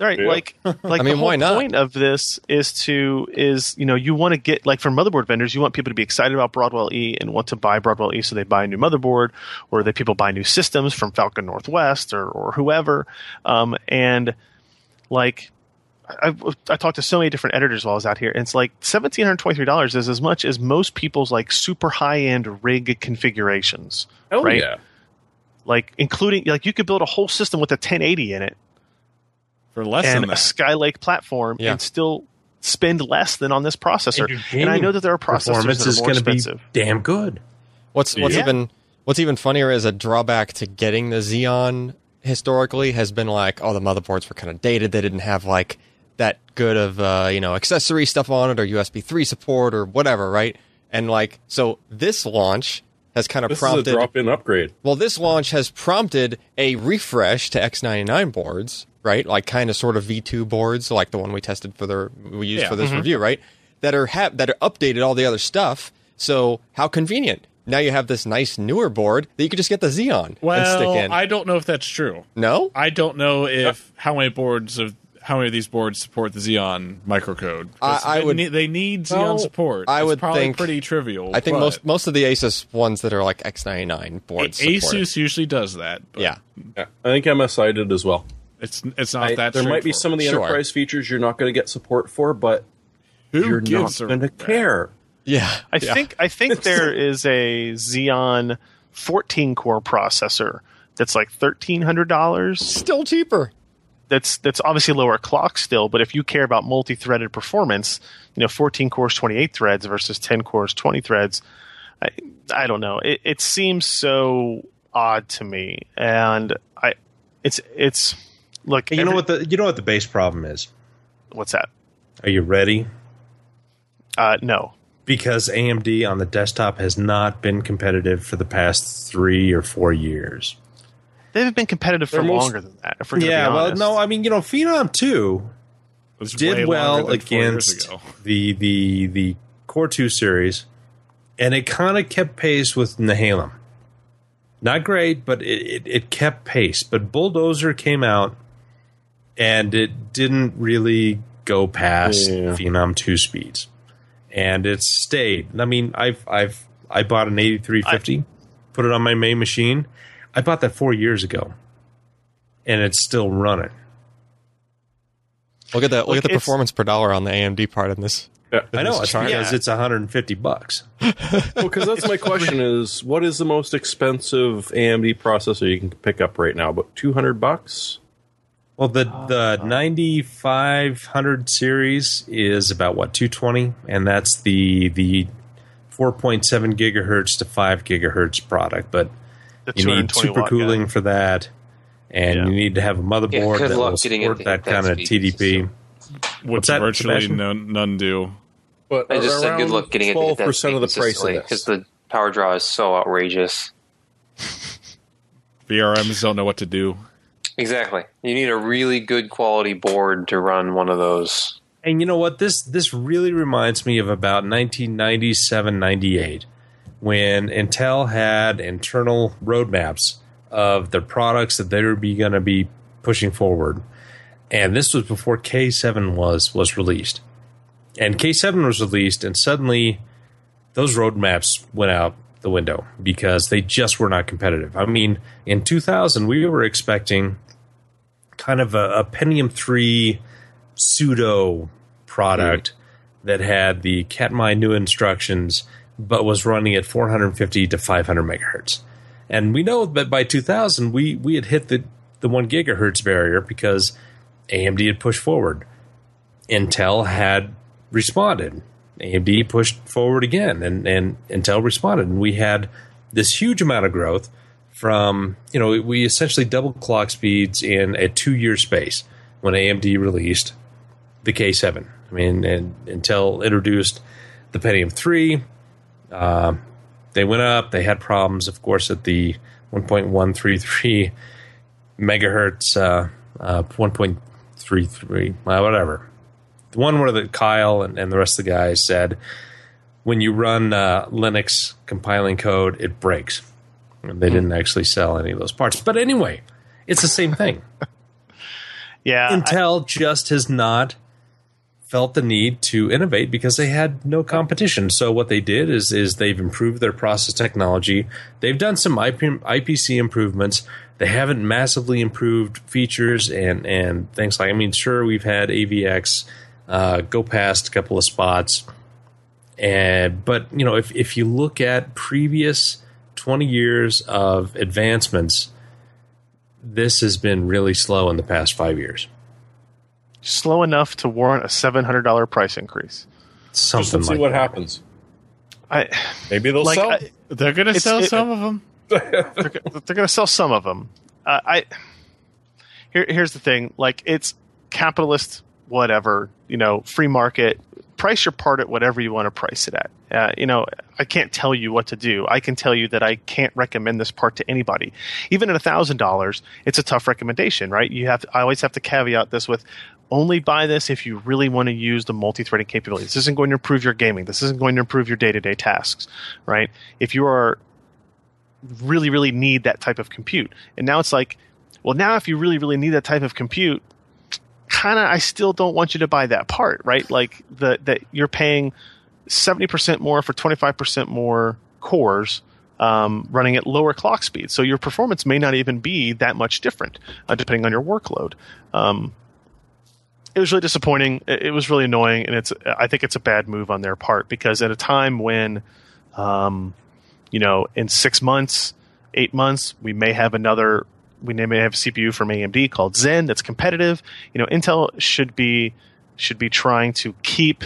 Right. Yeah. Like I mean, the whole point of this is you want to get, like, for motherboard vendors, you want people to be excited about Broadwell E and want to buy Broadwell E so they buy a new motherboard, or that people buy new systems from Falcon Northwest or whoever. And like I talked to so many different editors while I was out here, and it's like $1,723 is as much as most people's like super high end rig configurations. Oh right? Yeah. Like including like you could build a whole system with a 1080 in it. Or less and than a Skylake platform and still spend less than on this processor. And I know that there are processors that are more expensive. Be damn good. What's even funnier is a drawback to getting the Xeon historically has been like, oh, the motherboards were kind of dated. They didn't have like that good of accessory stuff on it or USB 3 support or whatever, right? And like so this launch has kind of prompted is a drop-in upgrade. Well, this launch has prompted a refresh to X99 boards. Right, like kind of sort of V2 boards, like the one we tested for this review, right? That are updated all the other stuff. So how convenient! Now you have this nice newer board that you could just get the Xeon and stick in. I don't know if that's true. No, I don't know if how many of these boards support the Xeon microcode. They need Xeon support. I would probably think pretty trivial. I think most of the Asus ones that are like X99 boards. Asus usually does that. But. Yeah, I think MSI did as well. It's not that there might be some of the enterprise features you're not going to get support for, but you're not going to care. Yeah, I think there is a Xeon 14-core processor that's like $1,300, still cheaper. That's obviously lower clock still, but if you care about multi-threaded performance, 14 cores, 28 threads versus 10 cores, 20 threads. I don't know. It seems so odd to me, and it's. Look, and you know what the base problem is? What's that? Are you ready? No. Because AMD on the desktop has not been competitive for the past 3 or 4 years. They've been competitive for longer than that. If we're to be honest. Well, no, I mean, Phenom 2 did well against the Core 2 series, and it kind of kept pace with Nehalem. Not great, but it kept pace. But Bulldozer came out. And it didn't really go past Phenom 2 speeds, and it stayed. I mean, I bought an 8350, put it on my main machine. I bought that 4 years ago, and it's still running. Look at that! Look at the performance per dollar on the AMD part in this. I know it's because it's $150. Well, because that's my question: is what is the most expensive AMD processor you can pick up right now? About $200. Well, the 9500 series is about, what, 220? And that's the 4.7 gigahertz to 5 gigahertz product. But you need supercooling for that, and you need to have a motherboard that will support that kind of TDP. what's virtually none do. But I just said good luck getting it to 12% of the price of this, because the power draw is so outrageous. VRMs don't know what to do. Exactly. You need a really good quality board to run one of those. And you know what? This really reminds me of about 1997, 98, when Intel had internal roadmaps of their products that they were going to be pushing forward. And this was before K7 was released. And K7 was released, and suddenly those roadmaps went out the window because they just were not competitive. I mean, in 2000, we were expecting kind of a Pentium 3 pseudo product that had the Katmai new instructions but was running at 450 to 500 megahertz. And we know that by 2000, we had hit the 1 gigahertz barrier because AMD had pushed forward. Intel had responded. AMD pushed forward again, and Intel responded. And we had this huge amount of growth from, you know, we essentially doubled clock speeds in a 2-year space when AMD released the K7. I mean, and Intel introduced the Pentium 3. They went up. They had problems, of course, at the 1.133 megahertz, 1.33, whatever. The one where the Kyle and the rest of the guys said, when you run Linux compiling code, it breaks. And they didn't actually sell any of those parts. But anyway, it's the same thing. Yeah, Intel just has not felt the need to innovate because they had no competition. So what they did is they've improved their process technology. They've done some IPC improvements. They haven't massively improved features and things like, I mean, sure, we've had AVX go past a couple of spots. But, you know, if you look at previous 20 years of advancements, this has been really slow in the past 5 years. Slow enough to warrant a $700 price increase. Something like that. Just see what happens. Maybe they'll sell. They're going to sell some of them. They're going to sell some of them. Here's the thing. Like, it's capitalist whatever, you know, free market. Price your part at whatever you want to price it at. You know, I can't tell you what to do. I can tell you that I can't recommend this part to anybody. Even at $1,000, it's a tough recommendation, right? I always have to caveat this with only buy this if you really want to use the multi-threading capabilities. This isn't going to improve your gaming. This isn't going to improve your day-to-day tasks, right? If you are really, really need that type of compute. And now it's like, well, now if you really, really need that type of compute, kind of, I still don't want you to buy that part, right? Like that you're paying 70% more for 25% more cores running at lower clock speeds. So your performance may not even be that much different depending on your workload. It was really disappointing. It was really annoying. And I think it's a bad move on their part because at a time when, you know, in 6 months, 8 months, we may have a CPU from AMD called Zen that's competitive. You know, Intel should be trying to keep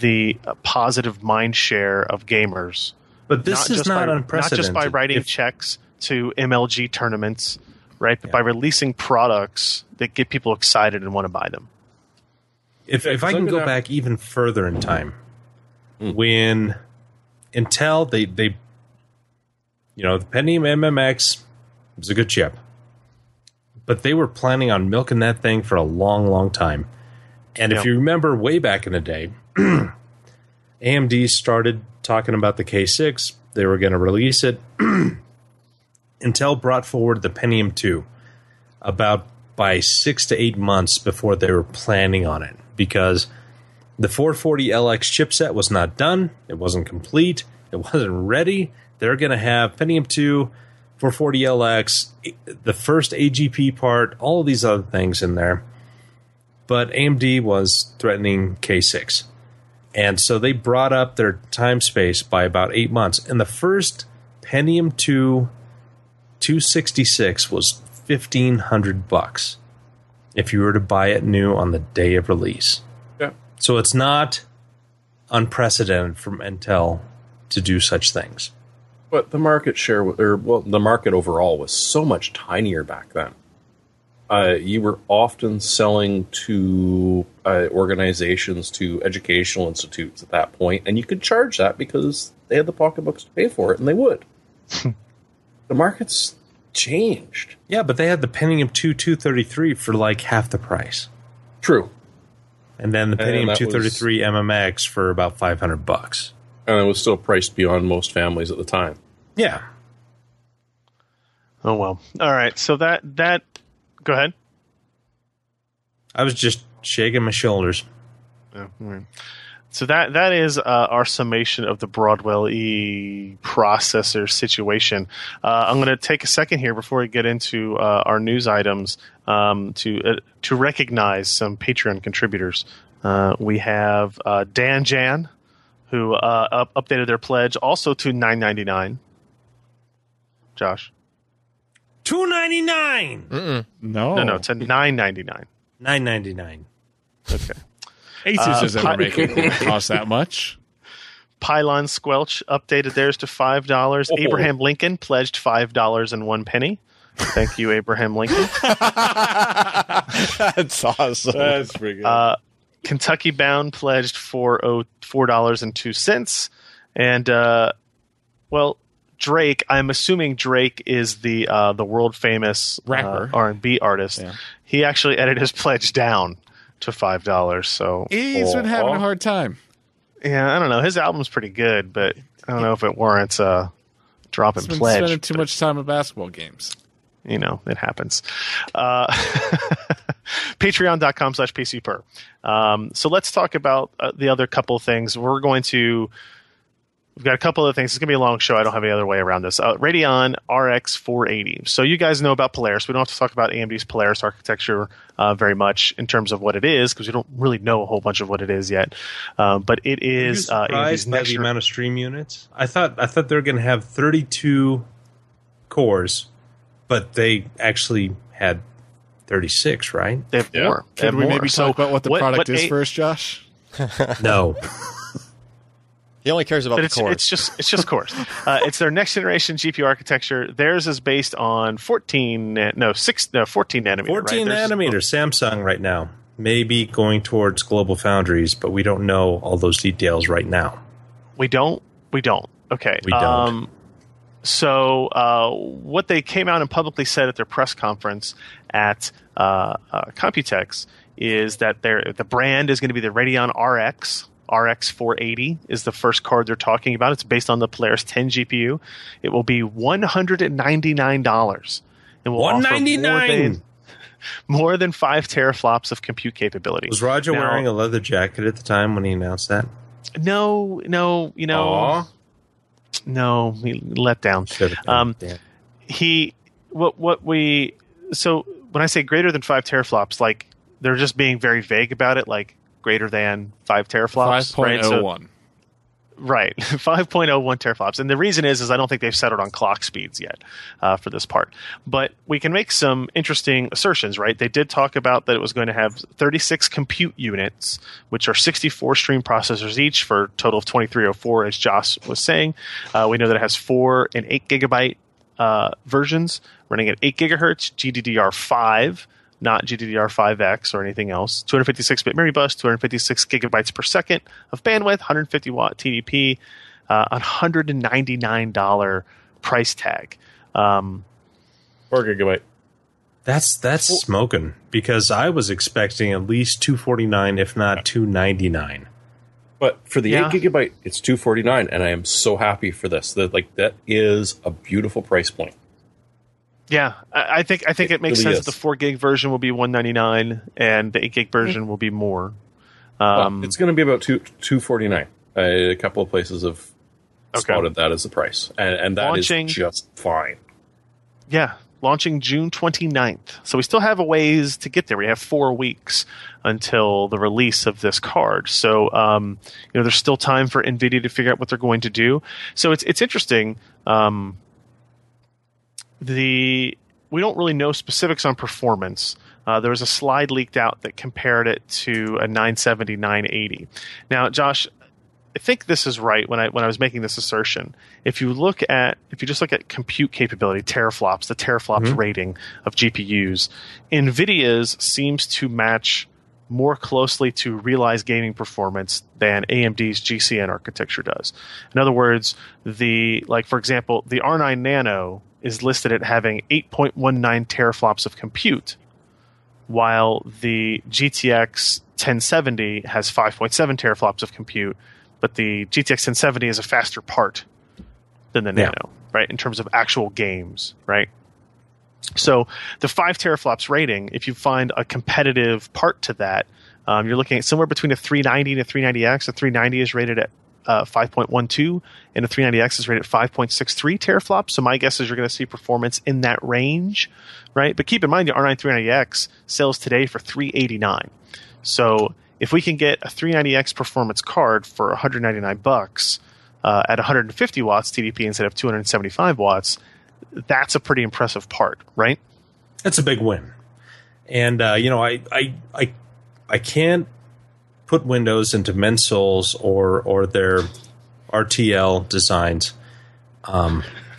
the positive mind share of gamers. But this is not unprecedented. Not just by writing checks to MLG tournaments, right? But by releasing products that get people excited and want to buy them. If I can go back even further in time, when Intel they you know, the Pentium MMX was a good chip. But they were planning on milking that thing for a long, long time. And if you remember way back in the day, AMD started talking about the K6. They were going to release it. Intel brought forward the Pentium 2 about by 6 to 8 months before they were planning on it. Because the 440LX chipset was not done. It wasn't complete. It wasn't ready. They're going to have Pentium 2... 440LX, the first AGP part, all of these other things in there. But AMD was threatening K6. And so they brought up their time space by about 8 months. And the first Pentium 2 266 was $1,500 if you were to buy it new on the day of release. Yeah. So it's not unprecedented from Intel to do such things. But the market share, the market overall was so much tinier back then. you were often selling to organizations, to educational institutes at that point, and you could charge that because they had the pocketbooks to pay for it, and they would. The market's changed. Yeah, but they had the Pentium 2 233 for like half the price. True. And then the Pentium 233 MMX for about $500. And it was still priced beyond most families at the time. Yeah. Oh, well. All right. So that go ahead. I was just shaking my shoulders. Yeah. Right. So that is our summation of the Broadwell E processor situation. I'm going to take a second here before we get into our news items to recognize some Patreon contributors. We have Dan Jan, who updated their pledge also to $9.99. Josh, $2.99. No, to $9.99. $9.99. Okay. Asus isn't making it cost that much. Pylon Squelch updated theirs to $5. Oh. Abraham Lincoln pledged $5.01. Thank you, Abraham Lincoln. That's awesome. That's pretty good. Kentucky Bound pledged $4.02. And, well, Drake, I'm assuming Drake is the world-famous rapper, R&B artist. Yeah. He actually edited his pledge down to $5, so he's been having a hard time. Yeah, I don't know. His album's pretty good, but I don't know if it warrants a drop in pledge. Spending too much time at basketball games. You know, it happens. Patreon.com/PCPer. So let's talk about the other couple of things. We've got a couple of things. It's going to be a long show. I don't have any other way around this. Radeon RX 480. So you guys know about Polaris. We don't have to talk about AMD's Polaris architecture very much in terms of what it is, because we don't really know a whole bunch of what it is yet. But it is AMD's next the amount of stream units. I thought they were going to have 32 cores, but they actually had 36, right? They have more. Could we maybe talk about what the product is first, Josh? No. He only cares about the cores. It's just cores. It's their next generation GPU architecture. Theirs is based on 14 nanometer. 14 nanometer. Samsung right now, maybe going towards Global Foundries, but we don't know all those details right now. We don't. Okay. We don't. So what they came out and publicly said at their press conference at Computex is that the brand is going to be the Radeon RX. RX 480 is the first card they're talking about. It's based on the Polaris 10 GPU. It will be $199. It will offer more than 5 teraflops of compute capability. Was Roger wearing a leather jacket at the time when he announced that? No, you know. Aww. No, he let down. When I say greater than 5 teraflops, like they're just being very vague about it, like greater than 5 teraflops. 5.01. Right, 5.01 teraflops. And the reason is I don't think they've settled on clock speeds yet for this part. But we can make some interesting assertions, right? They did talk about that it was going to have 36 compute units, which are 64 stream processors each for a total of 2304, as Josh was saying. We know that it has 4 and 8 gigabyte versions running at 8 gigahertz, GDDR5, not GDDR5X or anything else. 256-bit memory bus, 256 gigabytes per second of bandwidth, 150-watt TDP, $199 price tag. 4 gigabyte. That's smoking, because I was expecting at least $249, if not $299. But for the 8 gigabyte, it's $249, and I am so happy for this. That is a beautiful price point. Yeah, I think it makes sense that the 4 gig version will be $199 and the 8 gig version will be more. It's going to be about $249. A couple of places have spotted that as the price, and that is just fine. Yeah, launching June 29th. So we still have a ways to get there. We have 4 weeks until the release of this card. So there's still time for NVIDIA to figure out what they're going to do. So it's interesting. We don't really know specifics on performance. There was a slide leaked out that compared it to a 970, 980. Now, Josh, I think this is right when I was making this assertion. If you just look at compute capability, teraflops, the teraflops rating of GPUs, NVIDIA's seems to match more closely to realized gaming performance than AMD's GCN architecture does. In other words, for example, the R9 Nano is listed at having 8.19 teraflops of compute, while the GTX 1070 has 5.7 teraflops of compute, but the GTX 1070 is a faster part than the Nano, right? In terms of actual games, right? So the 5 teraflops rating, if you find a competitive part to that, you're looking at somewhere between a 390 and a 390X. A 390 is rated at 5.12, and a 390X is rated at 5.63 teraflops. So my guess is you're going to see performance in that range, right? But keep in mind the R9 390X sells today for $389. So if we can get a 390X performance card for $199 at 150 watts TDP instead of 275 watts, that's a pretty impressive part, right? That's a big win. And, I can't put Windows into Mensoles or their RTL designs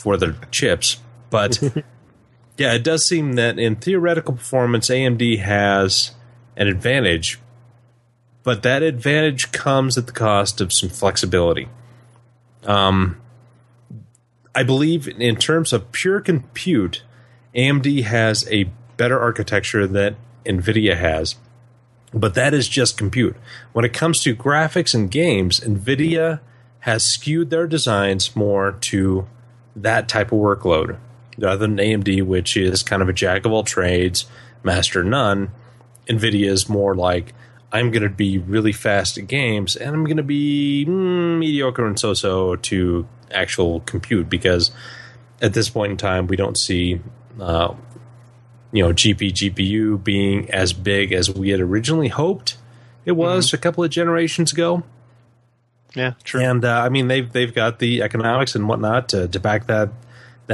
for their chips. But, yeah, it does seem that in theoretical performance, AMD has an advantage. But that advantage comes at the cost of some flexibility. I believe in terms of pure compute, AMD has a better architecture than NVIDIA has. But that is just compute. When it comes to graphics and games, NVIDIA has skewed their designs more to that type of workload rather than AMD, which is kind of a jack of all trades, master none. NVIDIA is more like, I'm going to be really fast at games, and I'm going to be mediocre and so-so to actual compute, because at this point in time we don't see GPU being as big as we had originally hoped it was a couple of generations ago. Yeah, true. And they've got the economics and whatnot to back that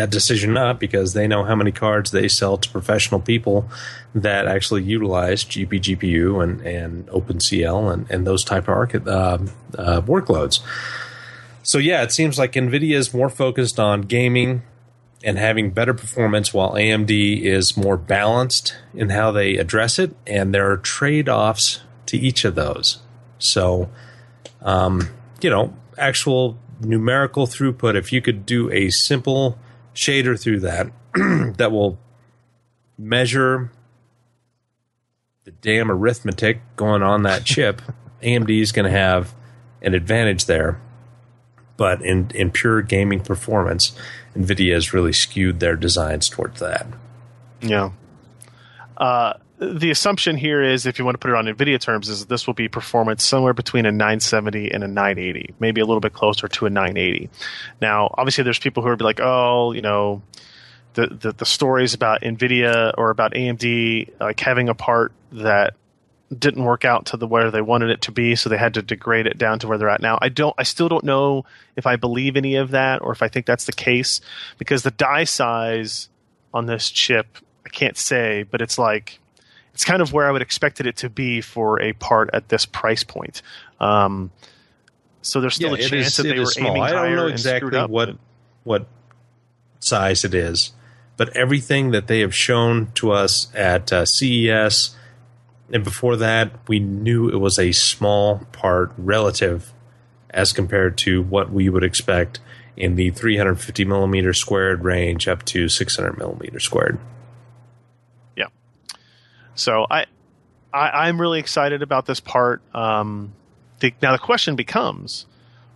decision up, because they know how many cards they sell to professional people that actually utilize GPU and OpenCL and those type of workloads. So, yeah, it seems like NVIDIA is more focused on gaming and having better performance, while AMD is more balanced in how they address it, and there are trade-offs to each of those. So, actual numerical throughput, if you could do a simple shader through that, that will measure the damn arithmetic going on that chip, AMD is going to have an advantage there. But in pure gaming performance, NVIDIA has really skewed their designs towards that. Yeah. The assumption here is, if you want to put it on NVIDIA terms, is this will be performance somewhere between a 970 and a 980, maybe a little bit closer to a 980. Now, obviously, there's people who are like, the stories about NVIDIA or about AMD like having a part that didn't work out to where they wanted it to be, so they had to degrade it down to where they're at now. I still don't know if I believe any of that or if I think that's the case, because the die size on this chip, I can't say, but it's kind of where I would expected it to be for a part at this price point. So there's still a chance that they were aiming higher. I don't know exactly what size it is, but everything that they have shown to us at CES and before that, we knew it was a small part relative as compared to what we would expect in the 350 millimeter squared range up to 600 millimeter squared. Yeah. So I'm really excited about this part. Now the question becomes,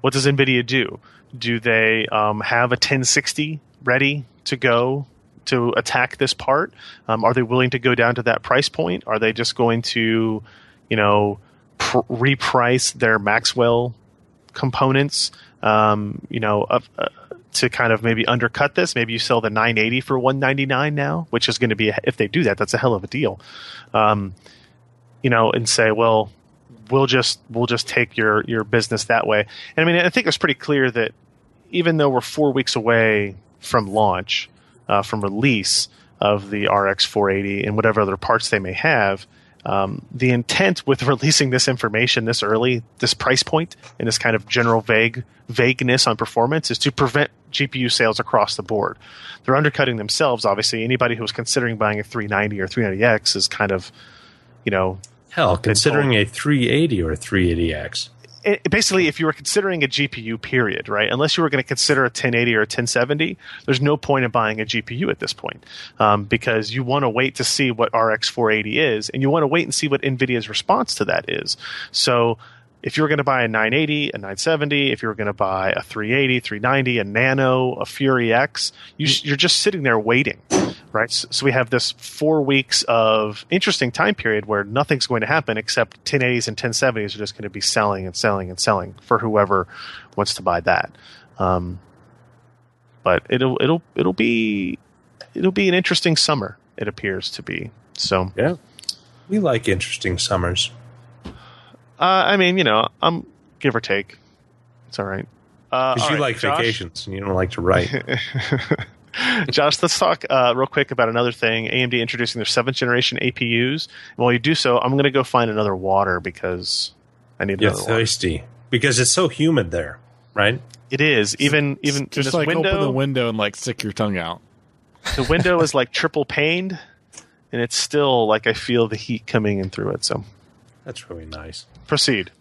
what does NVIDIA do? Do they have a 1060 ready to go to attack this part? Are they willing to go down to that price point? Are they just going to, reprice their Maxwell components, to kind of maybe undercut this? Maybe you sell the 980 for $199 now, which is going to be, if they do that, that's a hell of a deal. And say, well, we'll just take your business that way. And I think it's pretty clear that even though we're 4 weeks away from launch, from release of the RX 480 and whatever other parts they may have, The intent with releasing this information this early, this price point, and this kind of general vagueness on performance is to prevent GPU sales across the board. They're undercutting themselves, obviously. Anybody who's considering buying a 390 or 390X is kind of, you know... Hell, considering a 380 or a 380X. Basically, if you were considering a GPU, period, right? Unless you were going to consider a 1080 or a 1070, there's no point in buying a GPU at this point, because you want to wait to see what RX 480 is, and you want to wait and see what NVIDIA's response to that is. So if you were going to buy a 980, a 970, if you were going to buy a 380, 390, a Nano, a Fury X, you're just sitting there waiting, right? So we have this 4 weeks of interesting time period where nothing's going to happen except 1080s and 1070s are just going to be selling and selling and selling for whoever wants to buy that. But it'll be an interesting summer. It appears to be. So yeah, we like interesting summers. I mean, you know, I'm give or take. It's all right. Because you like vacations and you don't like to write. Josh, let's talk real quick about another thing. AMD introducing their 7th generation APUs. While you do so, I'm going to go find another water because I need another water. You're thirsty. Because it's so humid there, right? It is. Even just like window, open the window and like stick your tongue out. The window is like triple paned and it's still like I feel the heat coming in through it. So that's really nice. Proceed.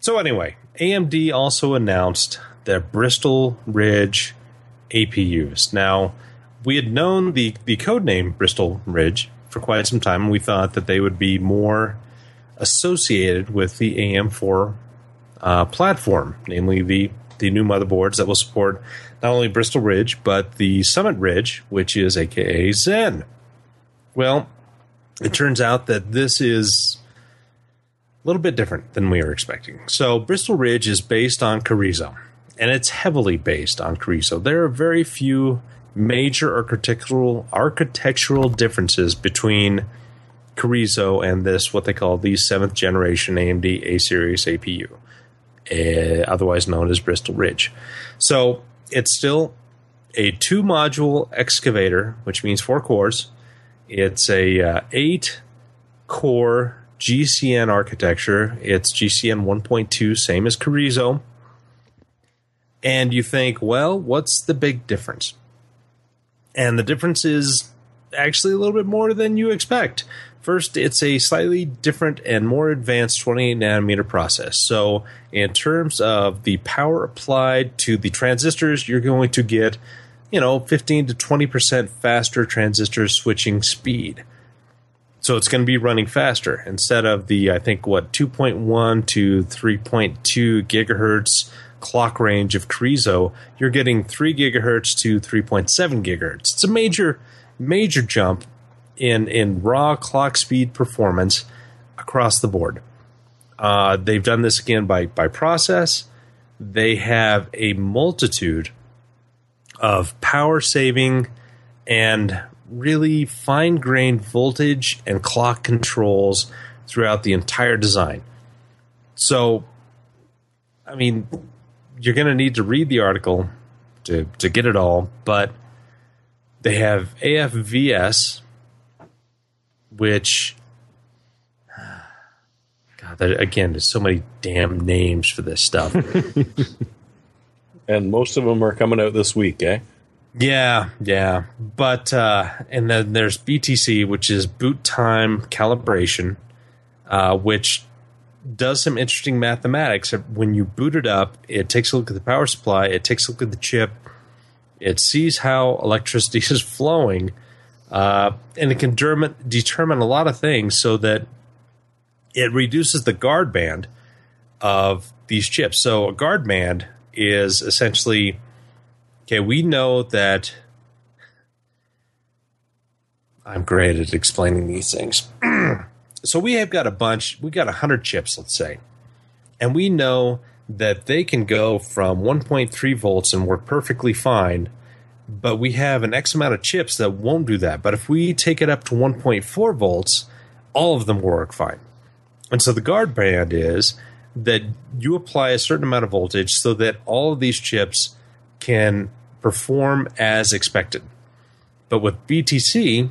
So anyway, AMD also announced their Bristol Ridge APUs. Now, we had known the code name Bristol Ridge for quite some time. We thought that they would be more associated with the AM4 platform, namely the new motherboards that will support not only Bristol Ridge, but the Summit Ridge, which is a.k.a. Zen. Well, it turns out that this is a little bit different than we were expecting. So Bristol Ridge is based on Carrizo, and it's heavily based on Carrizo. There are very few major architectural differences between Carrizo and this, what they call the 7th generation AMD A-Series APU, otherwise known as Bristol Ridge. So it's still a 2-module excavator, which means 4 cores. It's a 8-core GCN architecture. It's GCN 1.2, same as Carrizo. And you think, well, what's the big difference? And the difference is actually a little bit more than you expect. First, it's a slightly different and more advanced 28 nanometer process. So in terms of the power applied to the transistors, you're going to get, 15 to 20% faster transistor switching speed. So it's going to be running faster instead of the, 2.1 to 3.2 gigahertz clock range of Carrizo. You're getting 3 gigahertz to 3.7 gigahertz. It's a major, major jump in raw clock speed performance across the board. They've done this again by process. They have a multitude of power saving and really fine-grained voltage and clock controls throughout the entire design. So, you're going to need to read the article to get it all, but they have AFVS, which, God, again, there's so many damn names for this stuff. And most of them are coming out this week, eh? Yeah. But, and then there's BTC, which is boot time calibration, which does some interesting mathematics. When you boot it up, it takes a look at the power supply, it takes a look at the chip, it sees how electricity is flowing, and it can determine a lot of things so that it reduces the guard band of these chips. So a guard band is essentially... Okay, we know that I'm great at explaining these things. So we have got we got 100 chips, let's say. And we know that they can go from 1.3 volts and work perfectly fine, but we have an X amount of chips that won't do that. But if we take it up to 1.4 volts, all of them will work fine. And so the guard band is that you apply a certain amount of voltage so that all of these chips can perform as expected. But with BTC,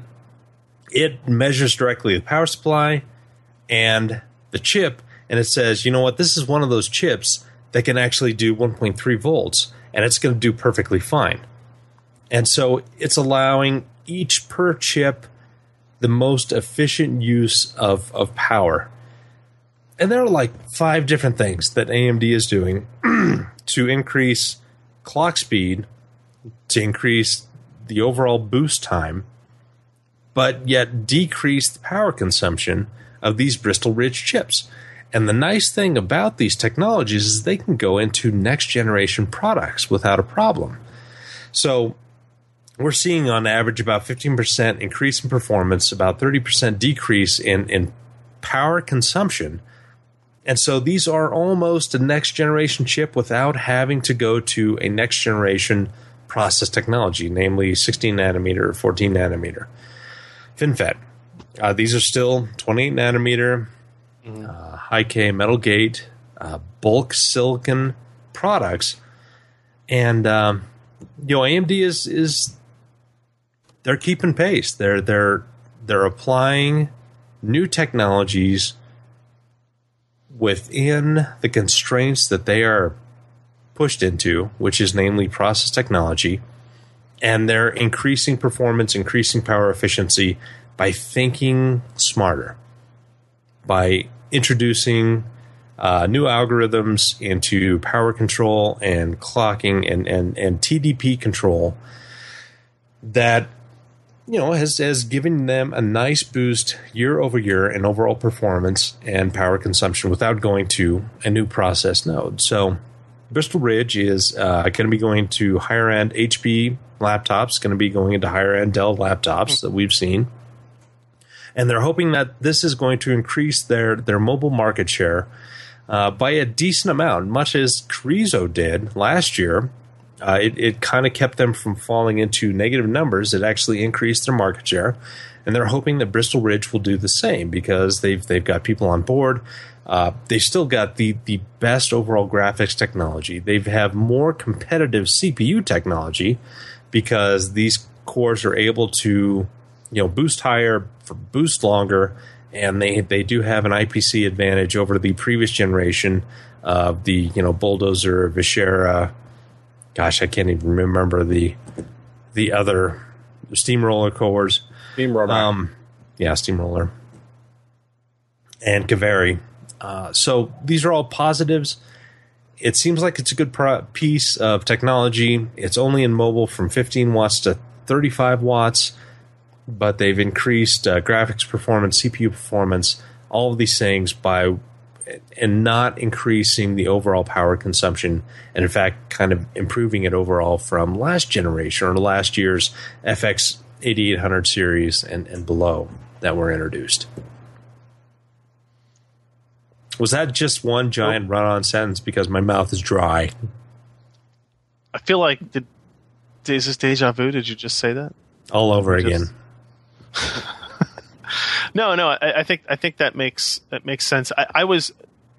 it measures directly the power supply, and the chip, and it says, you know what, this is one of those chips that can actually do 1.3 volts, and it's going to do perfectly fine. And so it's allowing each per chip the most efficient use of power. And there are like 5 different things that AMD is doing to increase clock speed, to increase the overall boost time, but yet decrease the power consumption of these Bristol Ridge chips. And the nice thing about these technologies is they can go into next generation products without a problem. So we're seeing on average about 15% increase in performance, about 30% decrease in power consumption. And so these are almost a next generation chip without having to go to a next generation process technology, namely 16 nanometer or 14 nanometer. FinFET. These are still 28 nanometer, high K metal gate, bulk silicon products. And, you know, AMD is they're keeping pace. They're applying new technologies within the constraints that they are pushed into, which is namely process technology, and they're increasing performance, increasing power efficiency by thinking smarter, by introducing new algorithms into power control and clocking and TDP control that, you know, has given them a nice boost year over year in overall performance and power consumption without going to a new process node. So Bristol Ridge is going to be going to higher-end HP laptops, going to be going into higher-end Dell laptops that we've seen. And they're hoping that this is going to increase their mobile market share by a decent amount, much as Carrizo did last year. It kind of kept them from falling into negative numbers. It actually increased their market share, and they're hoping that Bristol Ridge will do the same because they've got people on board. They still got the best overall graphics technology. They have more competitive CPU technology because these cores are able to, you know, boost higher, for boost longer, and they do have an IPC advantage over the previous generation of the, you know, Bulldozer, Vishera. Gosh, I can't even remember the other Steamroller cores. Steamroller. Yeah, Steamroller. And Kaveri. So these are all positives. It seems like it's a good piece of technology. It's only in mobile from 15 watts to 35 watts, but they've increased graphics performance, CPU performance, all of these things by... and not increasing the overall power consumption, and in fact kind of improving it overall from last generation or last year's FX 8800 series and below that were introduced. Was that just one giant run-on sentence because my mouth is dry? I feel like, is this deja vu? Did you just say that? All over again. No. I think that makes sense.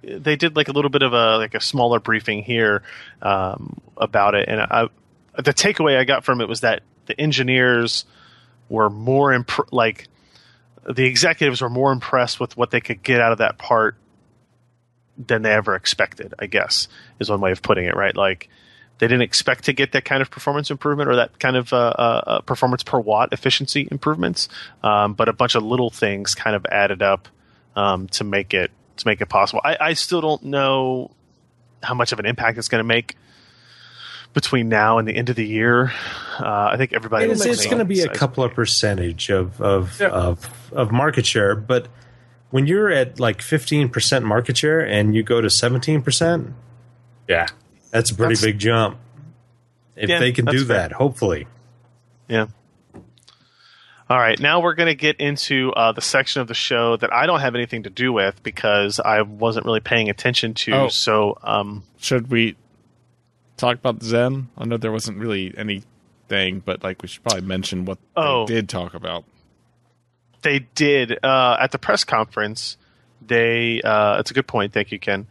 They did like a little bit of a smaller briefing here about it, and the takeaway I got from it was that the engineers were more the executives were more impressed with what they could get out of that part than they ever expected, I guess, is one way of putting it, right? Like, they didn't expect to get that kind of performance improvement or that kind of performance per watt efficiency improvements, but a bunch of little things kind of added up to make it possible. I still don't know how much of an impact it's going to make between now and the end of the year. I think everybody. It's going to be a couple of percentage of market share, but when you're at like 15% market share and you go to 17%, yeah. That's a pretty big jump. If they can do that, hopefully. Yeah. All right. Now we're going to get into the section of the show that I don't have anything to do with because I wasn't really paying attention to. Oh. So, should we talk about Zen? I know there wasn't really anything, but we should probably mention what they did talk about. They did. At the press conference, they it's a good point. Thank you, Ken.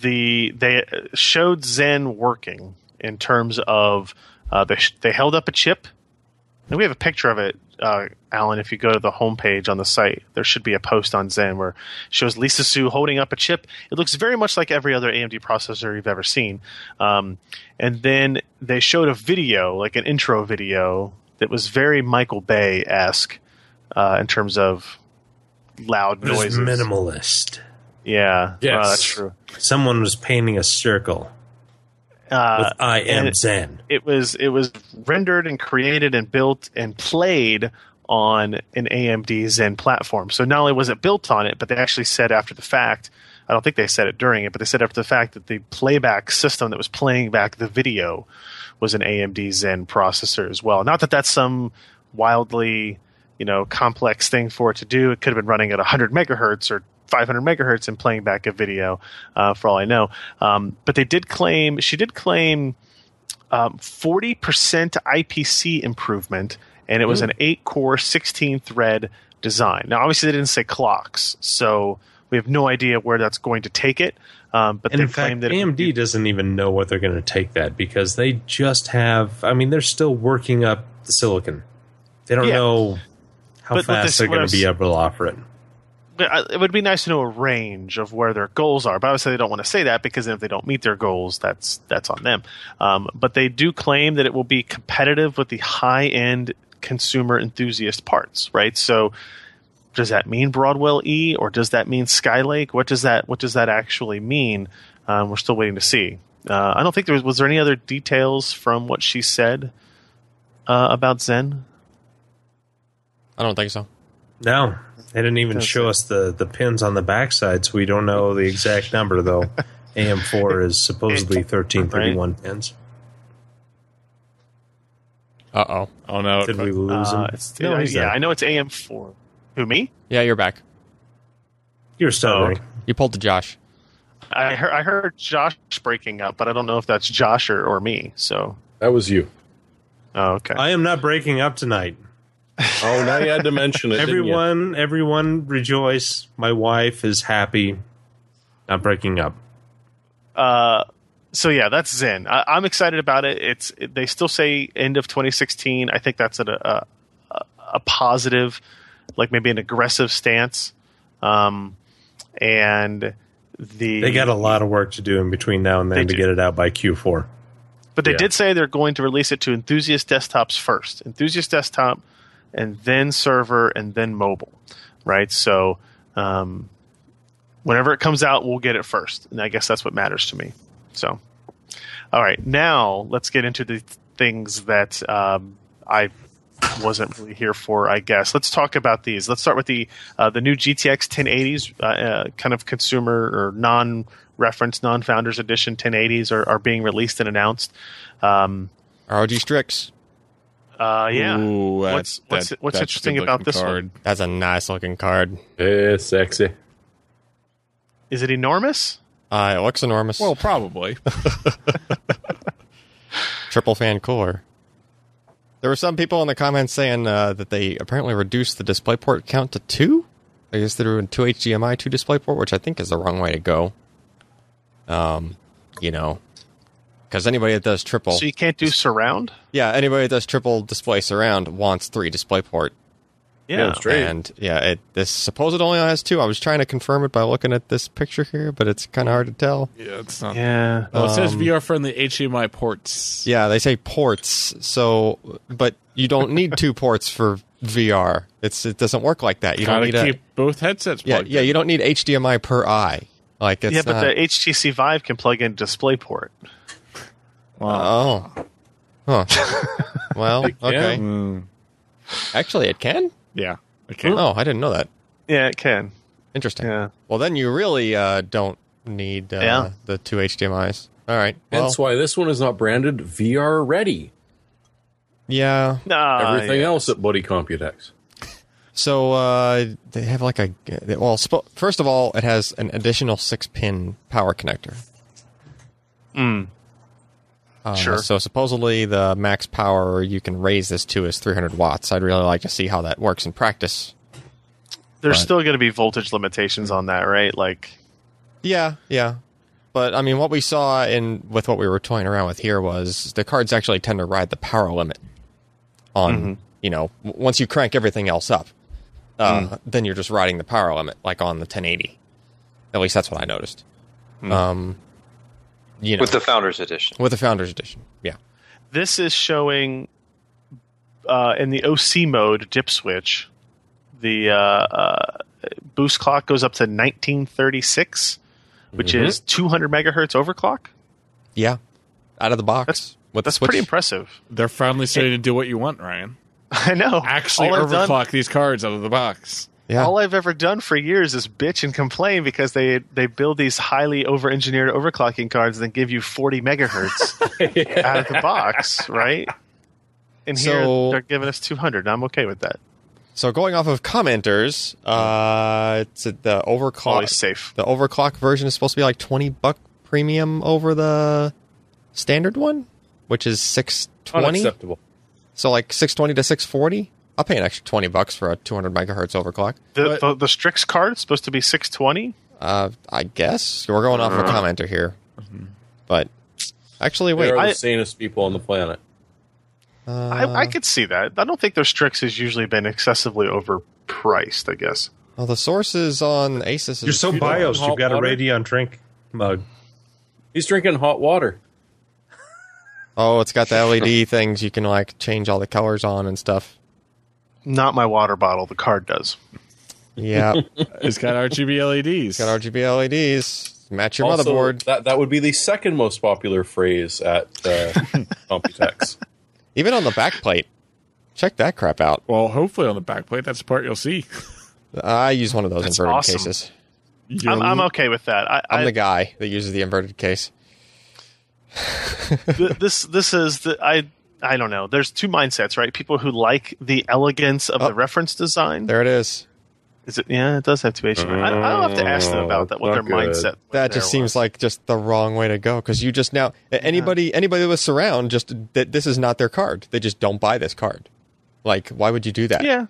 They showed Zen working in terms of they held up a chip, and we have a picture of it Alan, if you go to the homepage on the site, there should be a post on Zen where it shows Lisa Su holding up a chip. It looks very much like every other AMD processor you've ever seen. And then they showed a video, like an intro video, that was very Michael Bay-esque in terms of loud noises. It was minimalist. Yeah. Yes. That's true. Someone was painting a circle. With I Am Zen. It was rendered and created and built and played on an AMD Zen platform. So not only was it built on it, but they actually said after the fact, I don't think they said it during it, but they said after the fact that the playback system that was playing back the video was an AMD Zen processor as well. Not that that's some wildly, complex thing for it to do. It could have been running at 100 megahertz or 500 megahertz and playing back a video, for all I know. But they did claim, 40% IPC improvement, and it was an 8-core, 16-thread design. Now, obviously, they didn't say clocks, so we have no idea where that's going to take it. But in fact, that AMD doesn't even know what they're going to take that, because they just have, they're still working up the silicon. They don't know how fast they're going to be able to offer it. It would be nice to know a range of where their goals are, but obviously they don't want to say that, because if they don't meet their goals, that's on them. But they do claim that it will be competitive with the high-end consumer enthusiast parts, right? So does that mean Broadwell E, or does that mean Skylake? What does that actually mean? We're still waiting to see. I don't think there was there any other details from what she said about Zen? I don't think so. No. They didn't even show us the pins on the backside, so we don't know the exact number, though. AM4 is supposedly 1331 pins. Uh-oh. Oh, no. Did we lose him? I know it's AM4. Who, me? Yeah, you're back. You're stuttering. You pulled to Josh. I heard Josh breaking up, but I don't know if that's Josh or me. So that was you. Oh, okay. I am not breaking up tonight. Oh, now you had to mention it. Everyone rejoice. My wife is happy. Not breaking up. So yeah, that's Zen. I'm excited about it. They still say end of 2016. I think that's a positive, like maybe an aggressive stance. And they got a lot of work to do in between now and then to get it out by Q4. But they did say they're going to release it to enthusiast desktops first. Enthusiast desktop. And then server, and then mobile, right? So whenever it comes out, we'll get it first. And I guess that's what matters to me. So, all right. Now let's get into the things that I wasn't really here for, I guess. Let's talk about these. Let's start with the new GTX 1080s, kind of consumer or non-reference, non-founders edition 1080s are being released and announced. ROG Strix. Yeah. Ooh, what's interesting about this card. One? That's a nice looking card. It's sexy. Is it enormous? It looks enormous. Well, probably. Triple fan core. There were some people in the comments saying that they apparently reduced the DisplayPort count to 2. I guess they're doing 2 HDMI, 2 DisplayPort, which I think is the wrong way to go. Because anybody that does triple... So you can't do surround? Yeah, anybody that does triple display surround wants 3 DisplayPort. Yeah, that's true. And this supposed only has 2. I was trying to confirm it by looking at this picture here, but it's kind of hard to tell. Yeah, it's not... Yeah. Well, it says VR-friendly HDMI ports. Yeah, they say ports, so... But you don't need 2 ports for VR. It doesn't work like that. You don't need keep both headsets plugged in. Yeah, you don't need HDMI per eye. Like, it's but the HTC Vive can plug in DisplayPort. Wow. Oh. Huh. Well, okay. Actually, it can? Yeah, it can. Oh, I didn't know that. Yeah, it can. Interesting. Yeah. Well, then you really don't need the 2 HDMIs. All right. Well, that's why this one is not branded VR ready. Yeah. Everything else at Buddy Computex. So they have like a... Well, first of all, it has an additional 6-pin power connector. Sure. So supposedly the max power you can raise this to is 300 watts. I'd really like to see how that works in practice. There's still going to be voltage limitations on that, right? Like, yeah. But I mean, what we saw with what we were toying around with here was the cards actually tend to ride the power limit on you know, once you crank everything else up, then you're just riding the power limit, like on the 1080. At least that's what I noticed. You know, with the Founders Edition. With the Founders Edition, yeah. This is showing in the OC mode dip switch, the boost clock goes up to 1936, which is 200 megahertz overclock. Yeah, out of the box. That's pretty impressive. They're finally starting to do what you want, Ryan. I know. Actually overclock these cards out of the box. Yeah. All I've ever done for years is bitch and complain because they build these highly over-engineered overclocking cards and then give you 40 megahertz out of the box, right? And so, here they're giving us 200, and I'm okay with that. So going off of commenters, it's the overclock. Always safe. The overclock version is supposed to be like $20 premium over the standard one, which is $620. Unacceptable. So like 620 to 640. I'll pay an extra $20 for a 200 megahertz overclock. The Strix card is supposed to be 620? I guess. We're going off a commenter here. But actually, wait. They're the sanest people on the planet. I could see that. I don't think their Strix has usually been excessively overpriced, I guess. Well, the sources on Asus... You're so biased. You've got a Radeon drink mug. He's drinking hot water. Oh, it's got the LED things you can like change all the colors on and stuff. Not my water bottle. The card does. Yeah. It's got RGB LEDs. Match your also, motherboard. That would be the second most popular phrase at Computex. Even on the backplate. Check that crap out. Well, hopefully on the backplate, that's the part you'll see. I use one of those inverted cases. I'm okay with that. I'm the guy that uses the inverted case. This is... I don't know. There's two mindsets, right? People who like the elegance of the reference design. There it is. Is it? Yeah, it does have two HDMI. I'll have to ask them about that. What their mindset? That just seems like just the wrong way to go. Because you just now anybody that was surround just this is not their card. They just don't buy this card. Like, why would you do that? Yeah,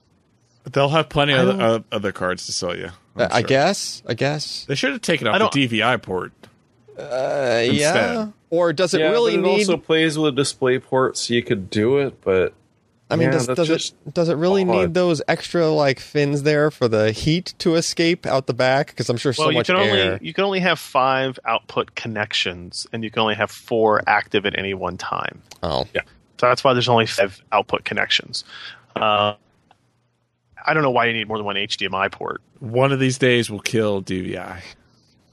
but they'll have plenty of other cards to sell you. I guess. They should have taken off the DVI port. Yeah. Or does it really need... It also plays with a DisplayPort, so you could do it, but... I mean, does it really need those extra like fins there for the heat to escape out the back? Because I'm sure so much air... You can only have 5 output connections, and you can only have 4 active at any one time. Oh. Yeah. So that's why there's only 5 output connections. I don't know why you need more than one HDMI port. One of these days will kill DVI.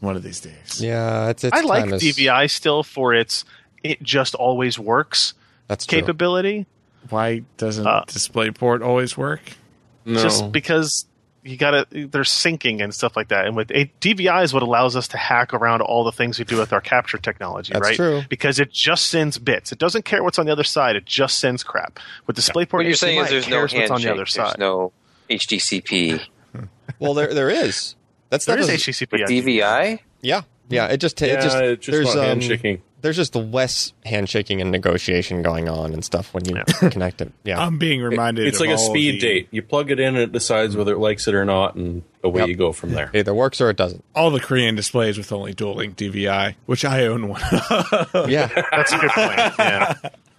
One of these days. Yeah, it's I like DVI still for its it just always works capability. True. Why doesn't DisplayPort always work? No. Just because they're syncing and stuff like that. And with DVI is what allows us to hack around all the things we do with our capture technology, right? That's true. Because it just sends bits. It doesn't care what's on the other side. It just sends crap. With DisplayPort, what you're saying is there's no handshake. On the other side. There's no HDCP. Well, there is. There is HDCP DVI. Yeah. It just there's handshaking. There's just less handshaking and negotiation going on and stuff when you connect it. Yeah, I'm being reminded. It's like a speed date. You plug it in and it decides whether it likes it or not, and away you go from there. It either works or it doesn't. All the Korean displays with only dual link DVI, which I own one. Yeah, that's a good point. Yeah.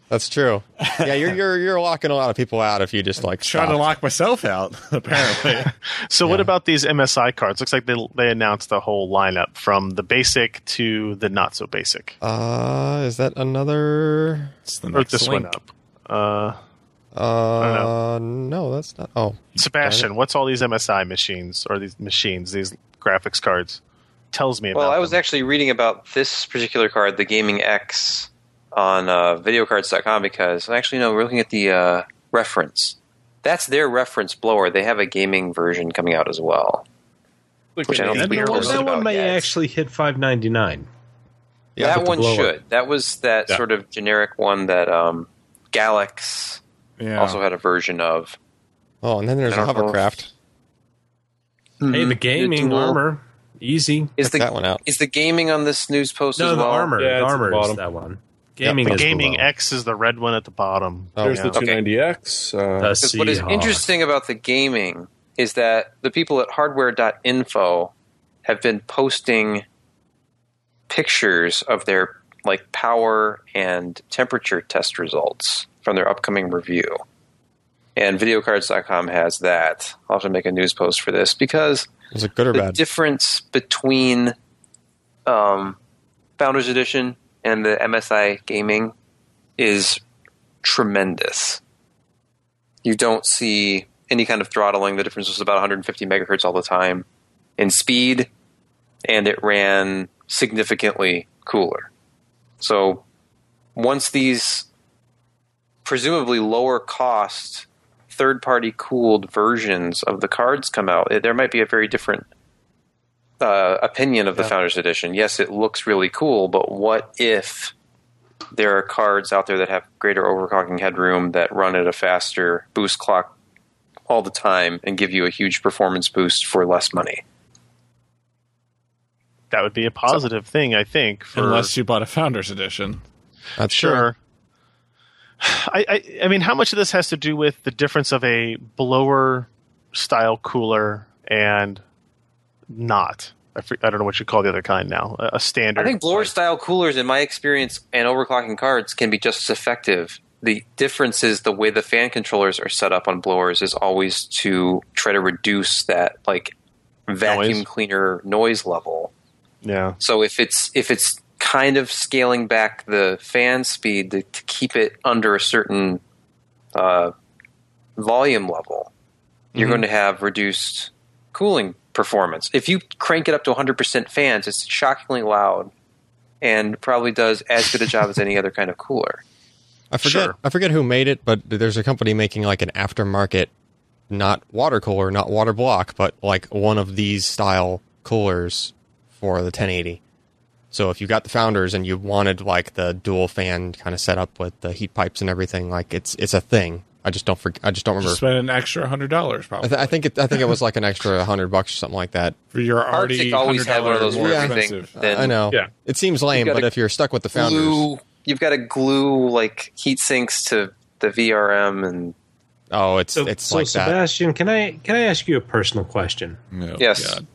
That's true. Yeah, you're locking a lot of people out if you just like trying to lock myself out. Apparently. So what about these MSI cards? Looks like they announced the whole lineup from the basic to the not so basic. Is that another? It's the next one up. I don't know. No, that's not. Oh, Sebastian, what's all these MSI machines or these graphics cards? Tells me about. Well, I was actually reading about this particular card, the Gaming X. On videocards.com because we're looking at the reference. That's their reference blower. They have a gaming version coming out as well. Which I don't think we heard about. That one may actually hit $599. Yeah, that one should. That was that sort of generic one that Galax also had a version of. Oh, and then there's a hovercraft. Hey, the gaming armor. Easy. Check that one out. Is the gaming on this news post as well? No, the armor. Yeah, the armor is that one. Gaming the Gaming below. X is the red one at the bottom. Oh, there's the 290X. What is interesting about the gaming is that the people at hardware.info have been posting pictures of their power and temperature test results from their upcoming review. And videocards.com has that. I'll have to make a news post for this because is it good or bad? Difference between Founders Edition and the MSI Gaming is tremendous. You don't see any kind of throttling. The difference was about 150 megahertz all the time in speed, and it ran significantly cooler. So once these presumably lower cost third-party cooled versions of the cards come out, there might be a very different opinion of the Founders Edition. Yes, it looks really cool, but what if there are cards out there that have greater overclocking headroom that run at a faster boost clock all the time and give you a huge performance boost for less money? That would be a positive thing, I think. Unless you bought a Founders Edition. That's sure. I mean, how much of this has to do with the difference of a blower-style cooler and not? I don't know what you call the other kind now. A standard. I think blower-style coolers, in my experience, and overclocking cards can be just as effective. The difference is the way the fan controllers are set up on blowers is always to try to reduce that like vacuum cleaner noise level. Yeah. So if it's kind of scaling back the fan speed to keep it under a certain volume level, you're going to have reduced cooling performance. If you crank it up to 100% fans, it's shockingly loud and probably does as good a job as any other kind of cooler. I forget who made it, but there's a company making like an aftermarket, not water cooler, not water block, but like one of these style coolers for the 1080. So if you got the Founders and you wanted like the dual fan kind of setup with the heat pipes and everything, like it's a thing. I just don't remember. You spent an extra $100 probably. I think it was like an extra $100 or something like that. For your already always have one of those more expensive. I know. Yeah. It seems lame, but if you're stuck with the Founders, you've got to glue like heat sinks to the VRM and. Oh, it's like that. So Sebastian, can I ask you a personal question? No, yes. God.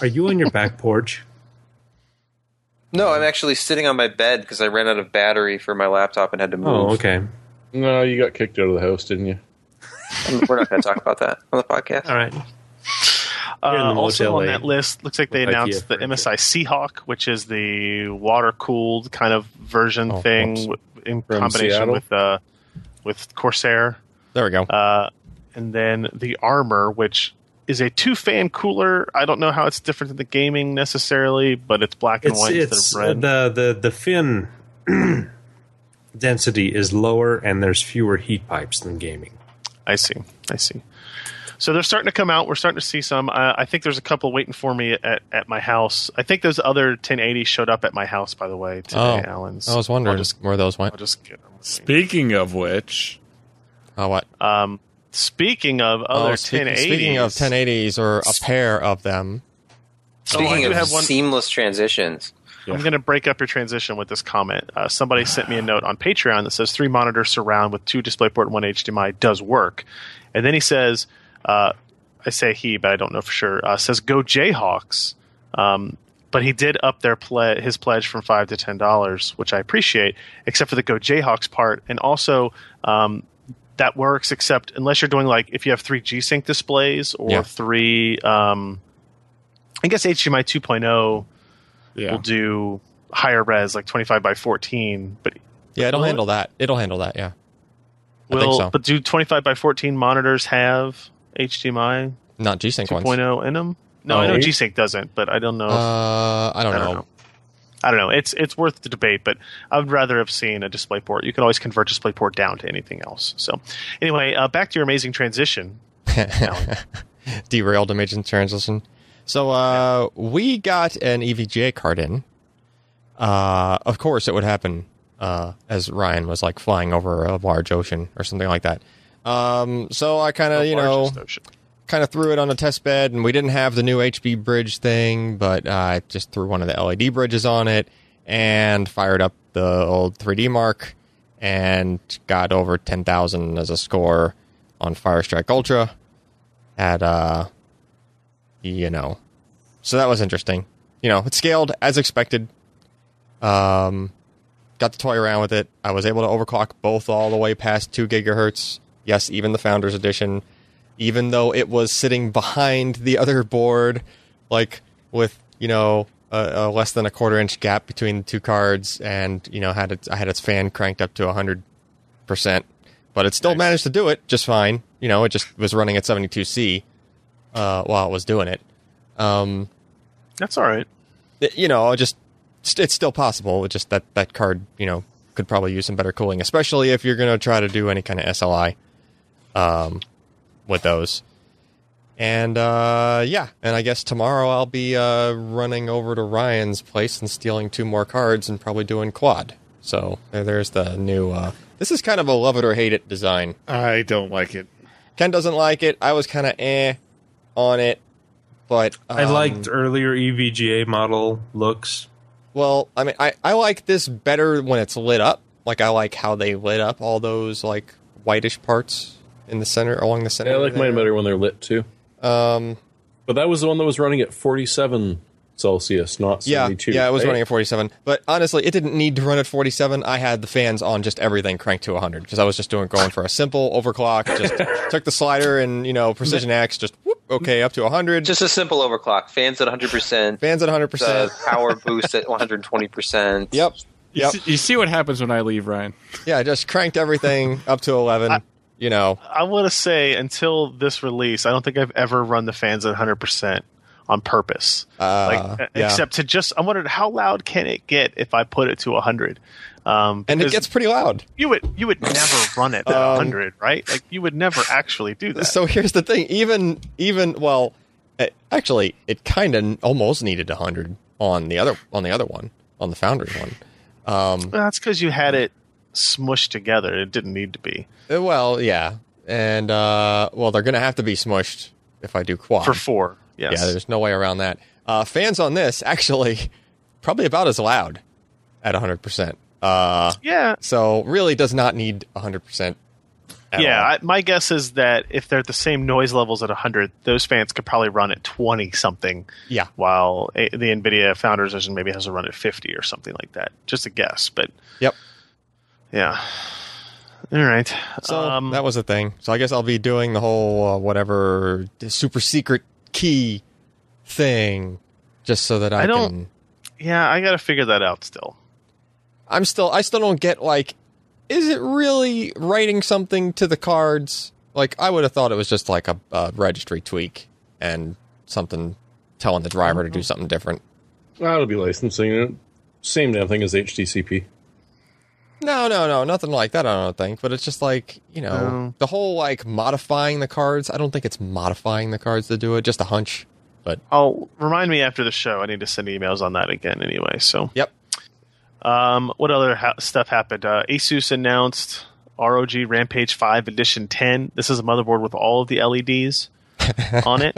Are you on your back porch? No, I'm actually sitting on my bed because I ran out of battery for my laptop and had to move. Oh, okay. No, you got kicked out of the house, didn't you? We're not going to talk about that on the podcast. All right. Also on that list, looks like they announced the MSI Seahawk, which is the water-cooled kind of version thing in combination with Corsair. There we go. And then the Armor, which is a two-fan cooler. I don't know how it's different than the gaming necessarily, but it's black and white instead of red. The fin density is lower, and there's fewer heat pipes than gaming. I see. So they're starting to come out. We're starting to see some. I think there's a couple waiting for me at my house. I think those other 1080 showed up at my house, by the way, today, Alan's. I was wondering where those went. I'll just get them. Speaking of which. Oh, what? Speaking of other 1080s. Speaking of 1080s, or a pair of them. Speaking of seamless transitions. Yeah. I'm going to break up your transition with this comment. Somebody sent me a note on Patreon that says 3 monitor surround with 2 DisplayPort and 1 HDMI does work. And then he says, I say he, but I don't know for sure, says go Jayhawks. But he did up their his pledge from $5 to $10, which I appreciate, except for the go Jayhawks part. And also... that works, except unless you're doing like if you have 3 G-Sync displays or 3, I guess HDMI 2.0 will do higher res, like 25 by 14. But it'll handle that. It'll handle that. Yeah. I think so. But do 25 by 14 monitors have HDMI? Not G-Sync 2.0 in them. No, I know G-Sync doesn't, but I don't know. I don't know. I don't know. It's worth the debate, but I would rather have seen a DisplayPort. You can always convert DisplayPort down to anything else. So anyway, back to your amazing transition. Derailed amazing transition. So we got an EVGA card in. Of course, it would happen as Ryan was like flying over a large ocean or something like that. So I kind of, kind of threw it on a test bed, and we didn't have the new HB bridge thing, but I just threw one of the LED bridges on it and fired up the old 3D Mark and got over 10,000 as a score on Firestrike Ultra at, So that was interesting. It scaled as expected. Got to toy around with it. I was able to overclock both all the way past 2 gigahertz Yes, even the Founders Edition, even though it was sitting behind the other board, like with, you know, a less than a quarter-inch gap between the two cards, and, you know, I had its fan cranked up to 100%, but it still managed to do it just fine. You know, it just was running at 72C while it was doing it. That's all right. You know, just it's still possible. It's just that card, you know, could probably use some better cooling, especially if you're going to try to do any kind of SLI with those. And, yeah, and I guess tomorrow I'll be running over to Ryan's place and stealing two more cards and probably doing quad. So there's the new... this is kind of a love-it-or-hate-it design. I don't like it. Ken doesn't like it. I was kind of on it, but... I liked earlier EVGA model looks. Well, I mean, I like this better when it's lit up. Like, I like how they lit up all those, like, whitish parts in the center, along the center. Yeah, I like mine better when they're lit, too. But that was the one that was running at 47 Celsius, not 72. Yeah, it was running at 47. But honestly, it didn't need to run at 47. I had the fans on just everything cranked to 100 because I was just going for a simple overclock. Just took the slider and, you know, precision axe, just whoop, okay, up to 100. Just a simple overclock. Fans at 100%. Fans at 100%. Power boost at 120%. Yep. You see what happens when I leave, Ryan. Yeah, I just cranked everything up to 11. You know, I want to say until this release, I don't think I've ever run the fans at 100% on purpose. Except to just, I wondered how loud can it get if I put it to 100? And it gets pretty loud. You would never run it at 100, right? Like you would never actually do that. So here's the thing: actually, it kind of almost needed 100 on the other one, on the Founders one. Well, that's because you had it smushed together. It didn't need to be. Well, yeah, and they're going to have to be smushed if I do quad for 4. Yes. Yeah, there's no way around that. Fans on this actually probably about as loud at 100%. Yeah. So really does not need 100%. Yeah, my guess is that if they're at the same noise levels at 100, those fans could probably run at 20-something. Yeah. While the NVIDIA Founders Edition maybe has to run at 50 or something like that. Just a guess, but. Yep. Yeah. All right. So that was a thing. So I guess I'll be doing the whole whatever super secret key thing just so that I can. Yeah, I got to figure that out still. I still don't get, like, is it really writing something to the cards? Like, I would have thought it was just like a registry tweak and something telling the driver to do something different. Well, it'll be licensing. Same damn thing as HDCP. No, nothing like that, I don't think. But it's just like, you know, the whole, like, modifying the cards. I don't think it's modifying the cards to do it, just a hunch. But remind me after the show. I need to send emails on that again anyway, so. Yep. What other stuff happened? Asus announced ROG Rampage 5 Edition 10. This is a motherboard with all of the LEDs on it.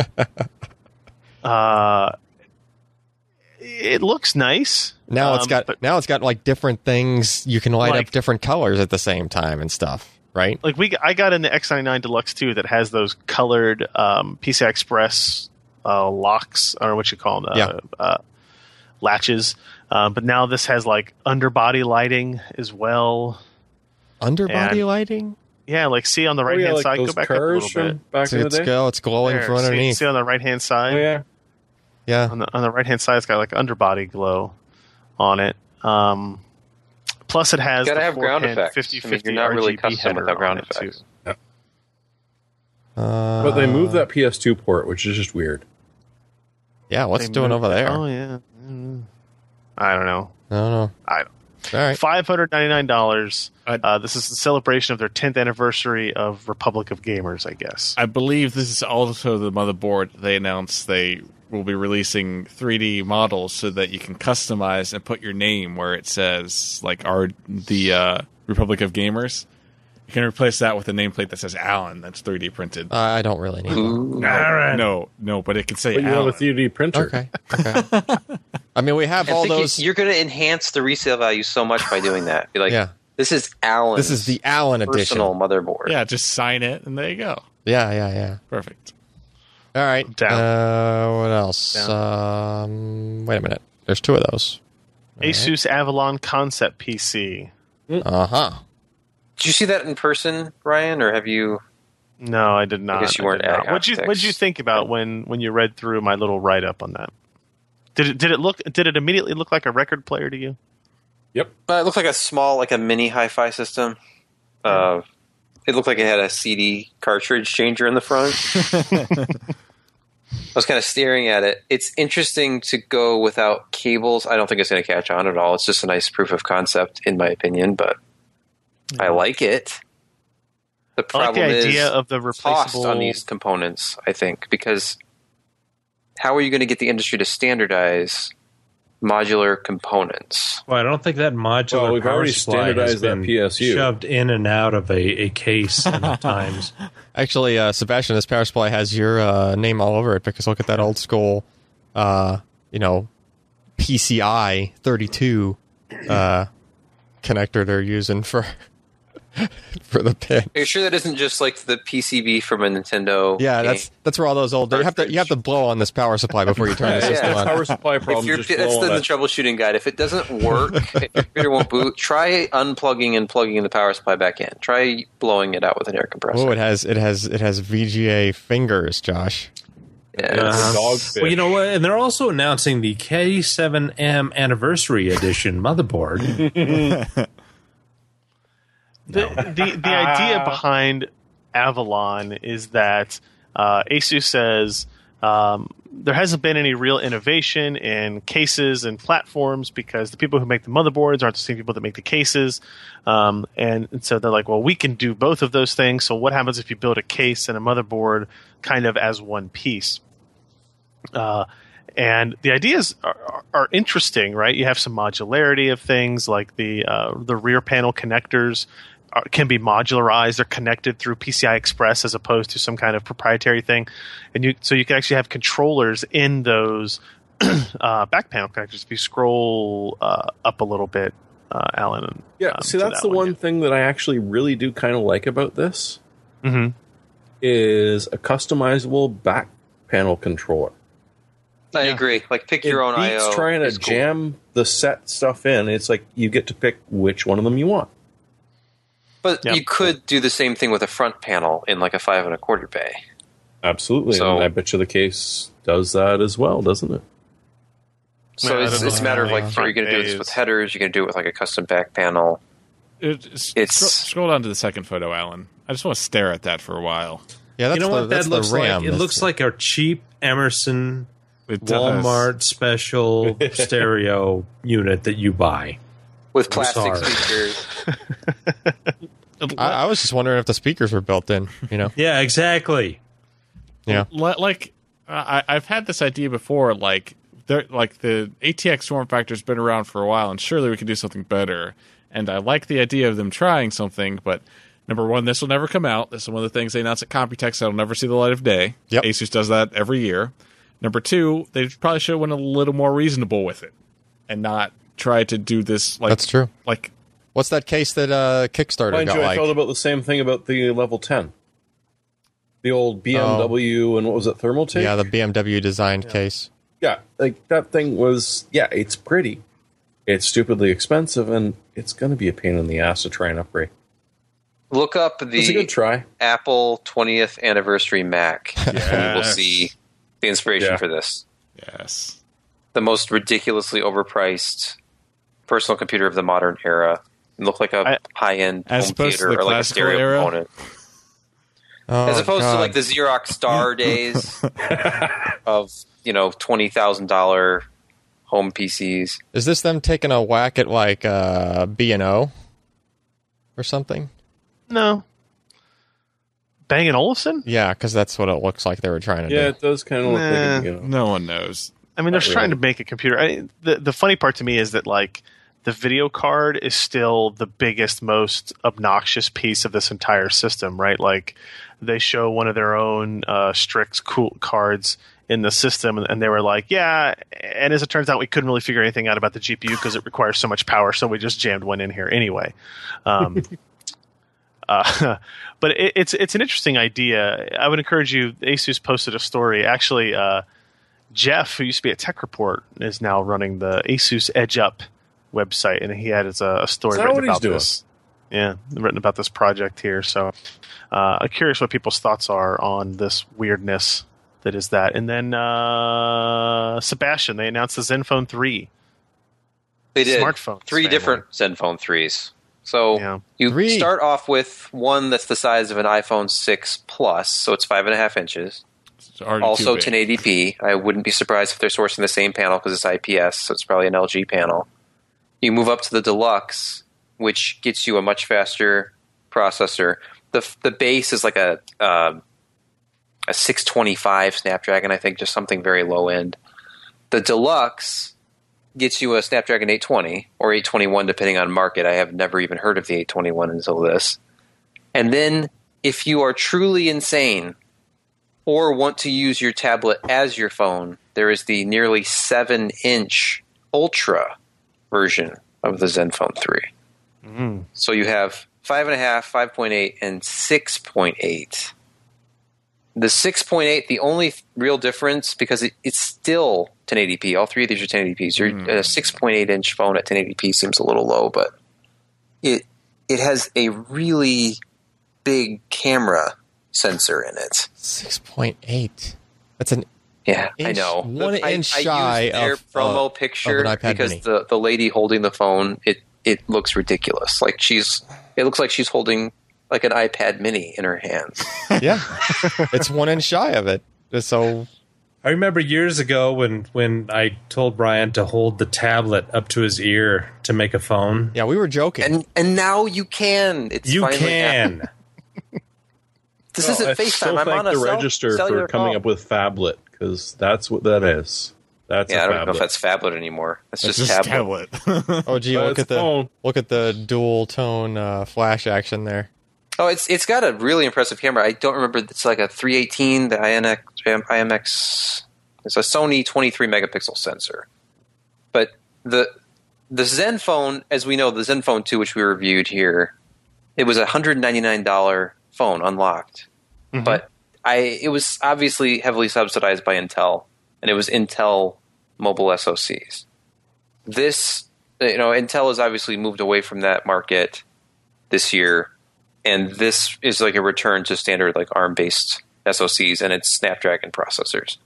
It looks nice. Now it's got like different things. You can light up different colors at the same time and stuff, right? Like I got in the X99 Deluxe 2 that has those colored PCI Express locks, or what you call them, latches. But now this has like underbody lighting as well. Underbody lighting? Yeah, like see on the right hand side. Go back up a little bit. Back in the day? It's glowing from underneath. See on the right hand side. Oh, yeah. Yeah, on the right hand side, it's got like underbody glow on it. Plus, it has the 50/50 RGB header on it too. Yeah. But they moved that PS2 port, which is just weird. Yeah, what's doing over there? Oh yeah, I don't know. All right, $599. This is the celebration of their 10th anniversary of Republic of Gamers, I guess. I believe this is also the motherboard they announced we'll be releasing 3D models so that you can customize and put your name where it says, like, the Republic of Gamers. You can replace that with a nameplate that says Alan. That's 3D printed. I don't really need one. No, but it can say Alan. You have a 3D printer. Okay. I mean, we have all those. You're going to enhance the resale value so much by doing that. Be like, This is Alan. This is the Alan edition. Personal motherboard. Yeah, just sign it, and there you go. Yeah. Perfect. All right. Down. What else? Wait a minute. There's two of those. All Asus Avalon Concept PC. Uh huh. Did you see that in person, Ryan, or have you? No, I did not. I guess you weren't at. What did you think about when you read through my little write up on that? Did it immediately look like a record player to you? Yep. It looked like a small, like a mini hi-fi system. It looked like it had a CD cartridge changer in the front. I was kind of staring at it. It's interesting to go without cables. I don't think it's going to catch on at all. It's just a nice proof of concept, in my opinion, but yeah. I like it. The problem is the idea of the replaceable cost on these components, I think, because how are you going to get the industry to standardize modular components? Well, I don't think that modular we've already standardized that PSU shoved in and out of a case enough times. Actually, Sebastian, this power supply has your name all over it, because look at that old school, PCI 32 connector they're using for for the pin. Are you sure that isn't just like the PCB from a Nintendo? Yeah, game? That's where all those old. You have to blow on this power supply before you turn the system on. Power supply problem. That's the troubleshooting guide. If it doesn't work, if your computer won't boot, try unplugging and plugging the power supply back in. Try blowing it out with an air compressor. Oh, it has VGA fingers, Josh. Well, you know what? And they're also announcing the K7M Anniversary Edition motherboard. No. The idea behind Avalon is that Asus says there hasn't been any real innovation in cases and platforms because the people who make the motherboards aren't the same people that make the cases. And so they're like, well, we can do both of those things. So what happens if you build a case and a motherboard kind of as one piece? And the ideas are interesting, right? You have some modularity of things like the rear panel connectors can be modularized. They're connected through PCI Express as opposed to some kind of proprietary thing. So you can actually have controllers in those back panel connectors. If you scroll up a little bit, Alan. Yeah, see, that's the one thing that I actually really do kind of like about this is a customizable back panel controller. I agree. Like, pick your own IO. It's trying to jam the set stuff in. It's like you get to pick which one of them you want. But you could do the same thing with a front panel in like a 5 1/4 bay. Absolutely. So, and I bet you the case does that as well, doesn't it? So it's a matter of like, are you going to do this with headers? You're going to do it with like a custom back panel. Scroll down to the second photo, Alan. I just want to stare at that for a while. Yeah, that's that looks like. It looks like a cheap Emerson Walmart special stereo unit that you buy with plastic speakers. I was just wondering if the speakers were built in. You know? Yeah, exactly. Yeah, like I've had this idea before. Like the ATX form factor's been around for a while, and surely we can do something better. And I like the idea of them trying something, but. Number one, this will never come out. This is one of the things they announced at Computex that'll never see the light of day. Yep. Asus does that every year. Number two, they probably should have went a little more reasonable with it and not try to do this. Like, that's true. Like, what's that case that Kickstarter got like? I felt about the same thing about the Level 10. The old BMW and what was it, Thermaltake? Yeah, the BMW designed case. Yeah, like that thing was, it's pretty. It's stupidly expensive, and it's going to be a pain in the ass to try and upgrade. Look up the Apple 20th Anniversary Mac, and you will see the inspiration for this. Yes. The most ridiculously overpriced personal computer of the modern era. It looked like a high-end home theater or like a stereo component. Oh, as opposed to like the Xerox Star days of, $20,000 home PCs. Is this them taking a whack at like B&O or something? No. Bang & Olufsen? Yeah, because that's what it looks like they were trying to do. Yeah, it does kind of look like it. No one knows. I mean, they're trying to make a computer. The funny part to me is that, like, the video card is still the biggest, most obnoxious piece of this entire system, right? Like, they show one of their own Strix cool cards in the system, and they were like, and as it turns out, we couldn't really figure anything out about the GPU because it requires so much power, so we just jammed one in here anyway. But it's an interesting idea. I would encourage you. Asus posted a story. Actually, Jeff, who used to be at Tech Report, is now running the Asus Edge Up website, and he had a story written about this. Yeah, written about this project here. So I'm curious what people's thoughts are on this weirdness that is that. And then Sebastian, they announced the Zenfone 3. They did. Smartphone. Three different Zenfone 3s. So you start off with one that's the size of an iPhone 6 Plus, so it's 5.5 inches. It's also 1080p. I wouldn't be surprised if they're sourcing the same panel because it's IPS, so it's probably an LG panel. You move up to the Deluxe, which gets you a much faster processor. The base is like a 625 Snapdragon, I think, just something very low end. The Deluxe gets you a Snapdragon 820 or 821, depending on market. I have never even heard of the 821 until this. And then if you are truly insane or want to use your tablet as your phone, there is the nearly 7-inch Ultra version of the Zenfone 3. Mm-hmm. So you have 5.5, 5.8, and 6.8. The 6.8, the only real difference, because it's still 1080p. All three of these are 1080ps. A 6.8-inch phone at 1080p seems a little low, but it has a really big camera sensor in it. 6.8. That's an... Yeah, inch, I know. I used their promo picture because the lady holding the phone, it looks ridiculous. Like it looks like she's holding like an iPad Mini in her hands. Yeah, it's 1 inch shy of it. So I remember years ago when I told Brian to hold the tablet up to his ear to make a phone. Yeah, we were joking, and now you can. It's finally happened. This isn't FaceTime. I'm on the register for coming up with Phablet. Because that's what that is. I don't know if that's phablet anymore. That's just tablet. Oh, gee, look at the dual tone flash action there. Oh, it's got a really impressive camera. I don't remember. It's like a 318, the IMX. It's a Sony 23 megapixel sensor. But the Zenfone, as we know, the Zenfone 2, which we reviewed here, it was a $199 phone unlocked, mm-hmm. but. It was obviously heavily subsidized by Intel, and it was Intel mobile SoCs. Intel has obviously moved away from that market this year, and this is like a return to standard like ARM-based SoCs and its Snapdragon processors.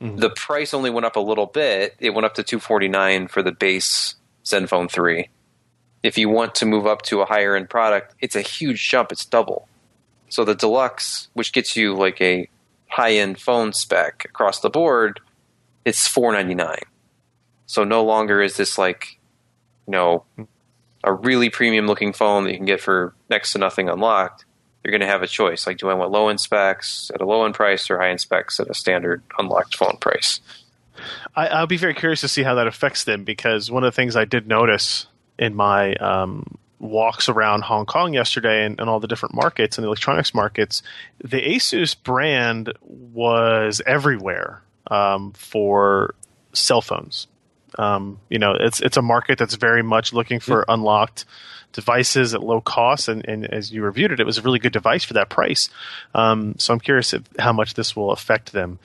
Mm-hmm. The price only went up a little bit. It went up to $249 for the base Zenfone 3. If you want to move up to a higher-end product, it's a huge jump. It's double. So the Deluxe, which gets you like a high-end phone spec across the board, it's $499. So no longer is this like, a really premium-looking phone that you can get for next to nothing unlocked. You're going to have a choice. Like, do I want low-end specs at a low-end price or high-end specs at a standard unlocked phone price? I'll be very curious to see how that affects them, because one of the things I did notice in my walks around Hong Kong yesterday and all the different markets and the electronics markets, the Asus brand was everywhere for cell phones. It's a market that's very much looking for unlocked devices at low cost, and as you reviewed it was a really good device for that price. So I'm curious how much this will affect them.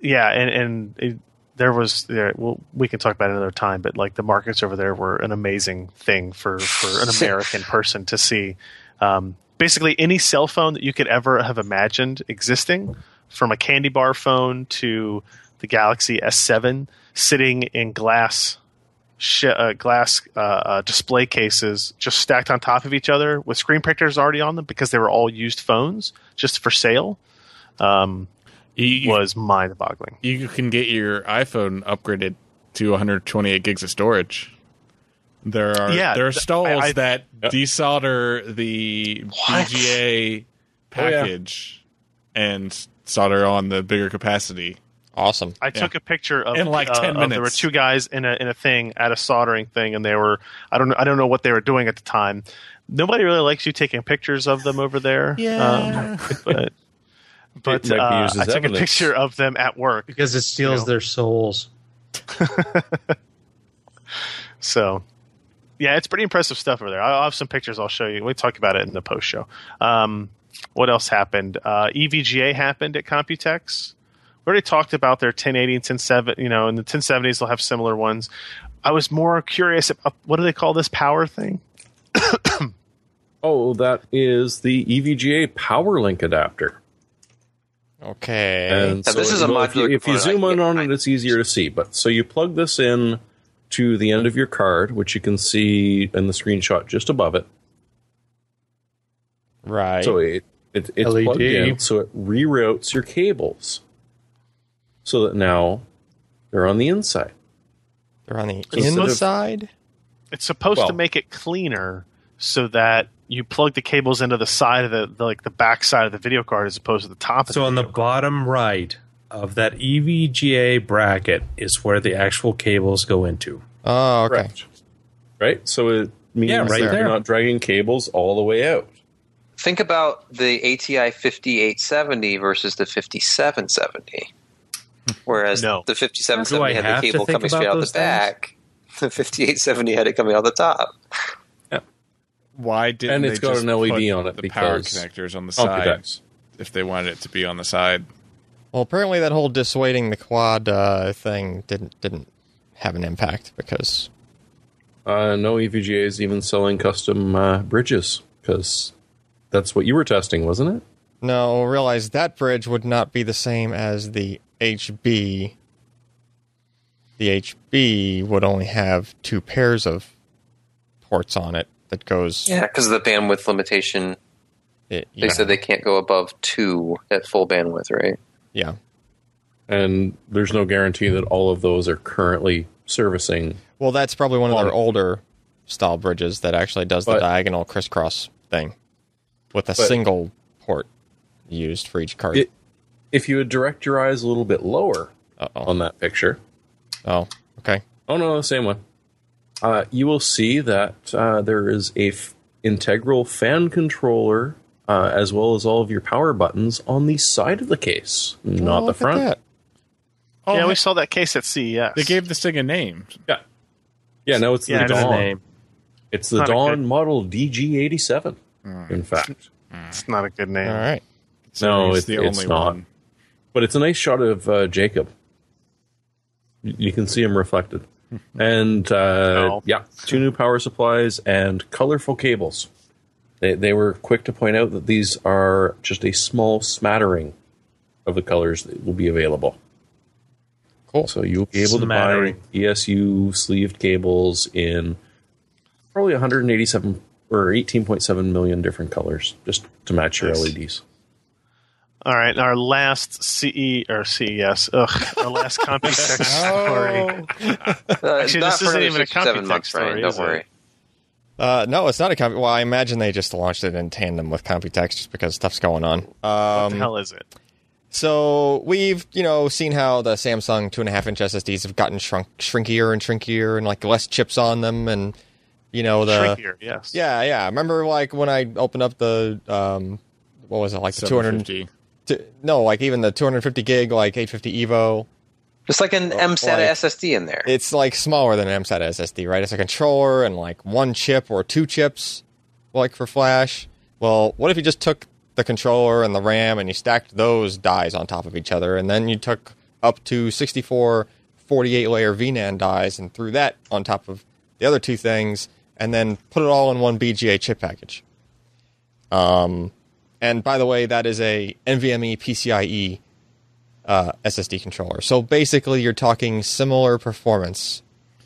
We can talk about it another time, but like the markets over there were an amazing thing for an American person to see. Basically, any cell phone that you could ever have imagined existing, from a candy bar phone to the Galaxy S7, sitting in glass display cases, just stacked on top of each other with screen protectors already on them because they were all used phones just for sale. Was mind-boggling. You can get your iPhone upgraded to 128 gigs of storage. There are stalls that desolder the VGA package and solder on the bigger capacity. Awesome. I took a picture of in like 10 minutes. There were two guys in a thing at a soldering thing, and they were I don't know what they were doing at the time. Nobody really likes you taking pictures of them over there. Yeah. But I took a picture of them at work. Because it steals their souls. So, yeah, it's pretty impressive stuff over there. I'll have some pictures I'll show you. We'll talk about it in the post-show. What else happened? EVGA happened at Computex. We already talked about their 1080 and 1070. In the 1070s, they'll have similar ones. I was more curious about, what do they call this power thing? Oh, that is the EVGA PowerLink adapter. Okay. And so this is a modular. If you zoom in on it, it's easier to see. But so you plug this in to the end of your card, which you can see in the screenshot just above it. Right. So it's plugged in, so it reroutes your cables so that now they're on the inside. They're on the inside? It's supposed to make it cleaner so that you plug the cables into the side of the like the back side of the video card as opposed to the top of the video card. So on the bottom right of that EVGA bracket is where the actual cables go into. Oh, okay. Correct. Right? So it means that you're not dragging cables all the way out. Think about the ATI 5870 versus the 5770. Whereas the 5770 had the cable coming straight out the back. The 5870 had it coming out the top. Yeah. Why didn't they just put the power connectors on the side if they wanted it to be on the side? Well, apparently that whole dissuading the quad thing didn't have an impact because... no EVGA is even selling custom bridges because that's what you were testing, wasn't it? No, realize that bridge would not be the same as the HB. The HB would only have two pairs of ports on it that goes... Yeah, because of the bandwidth limitation. They said they can't go above two at full bandwidth, right? Yeah. And there's no guarantee that all of those are currently servicing... Well, that's probably one of their older style bridges that actually does the diagonal crisscross thing. With a single port used for each card. If you would direct your eyes a little bit lower on that picture. Oh, okay. Oh, no, same one. You will see that there is a integral fan controller as well as all of your power buttons on the side of the case, not the front. Oh, yeah, we saw that case at CES. They gave this thing a name. Yeah. Yeah, no, it's the Dawn. It's the Dawn model DG87. In fact, it's not a good name. All right. So no, it's not. One. But it's a nice shot of Jacob. You can see him reflected. And, two new power supplies and colorful cables. They were quick to point out that these are just a small smattering of the colors that will be available. Cool. So you'll be able to buy ESU sleeved cables in probably 187 or 18.7 million different colors, just to match your LEDs. All right, our last CES. Our last Computex story. Actually, this isn't even a Computex story. Don't worry. No, it's not a Computex. Well, I imagine they just launched it in tandem with Computex just because stuff's going on. What the hell is it? So we've, seen how the Samsung 2.5-inch SSDs have gotten shrinkier and shrinkier, and like less chips on them, and. Shrinkier, yes. Yeah, yeah. Remember, like when I opened up the, what was it, like the 200? No, like even the 250 gig, like 850 Evo. Just like an MSATA SSD in there. It's like smaller than an MSATA SSD, right? It's a controller and like one chip or two chips, like for flash. Well, what if you just took the controller and the RAM and you stacked those dies on top of each other, and then you took up to 64 48-layer VNAND dies and threw that on top of the other two things, and then put it all in one BGA chip package. And by the way, that is a NVMe PCIe SSD controller. So basically, you're talking similar performance,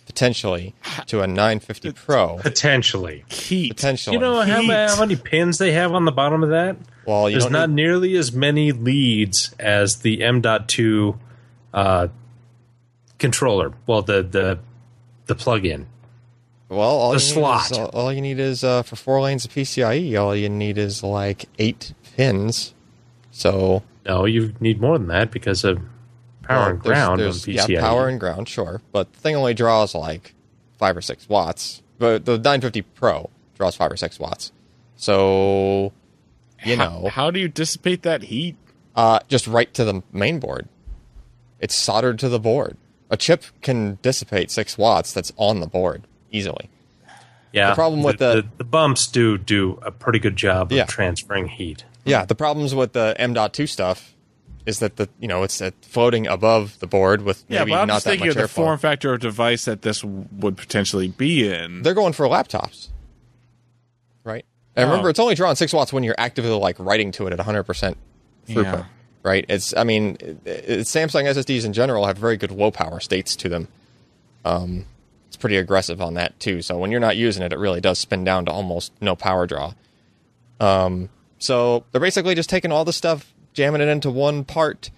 potentially, to a 950 Pro. Potentially. Potentially. You know how many pins they have on the bottom of that? Well, there's not nearly as many leads as the M.2 controller. Well, the plug-in. Well, all you need is for 4 lanes of PCIe, all you need is like 8 pins. So no, you need more than that because of power and ground on PCIe. Yeah, power and ground, sure. But the thing only draws like 5 or 6 watts. But the 950 Pro draws 5 or 6 watts. So, How do you dissipate that heat? Just right to the main board. It's soldered to the board. A chip can dissipate 6 watts that's on the board. Easily. Yeah. The problem with the bumps do a pretty good job of transferring heat. Yeah, the problems with the M.2 stuff is that it's floating above the board with maybe not that much airflow. Yeah, but I'm just thinking of the form factor of device that this would potentially be in. They're going for laptops. And remember, it's only drawing 6 watts when you're actively like writing to it at 100% throughput, right? It's, I mean, Samsung SSDs in general have very good low power states to them. It's pretty aggressive on that too. So when you're not using it, it really does spin down to almost no power draw. So they're basically just taking all the stuff, jamming it into one part.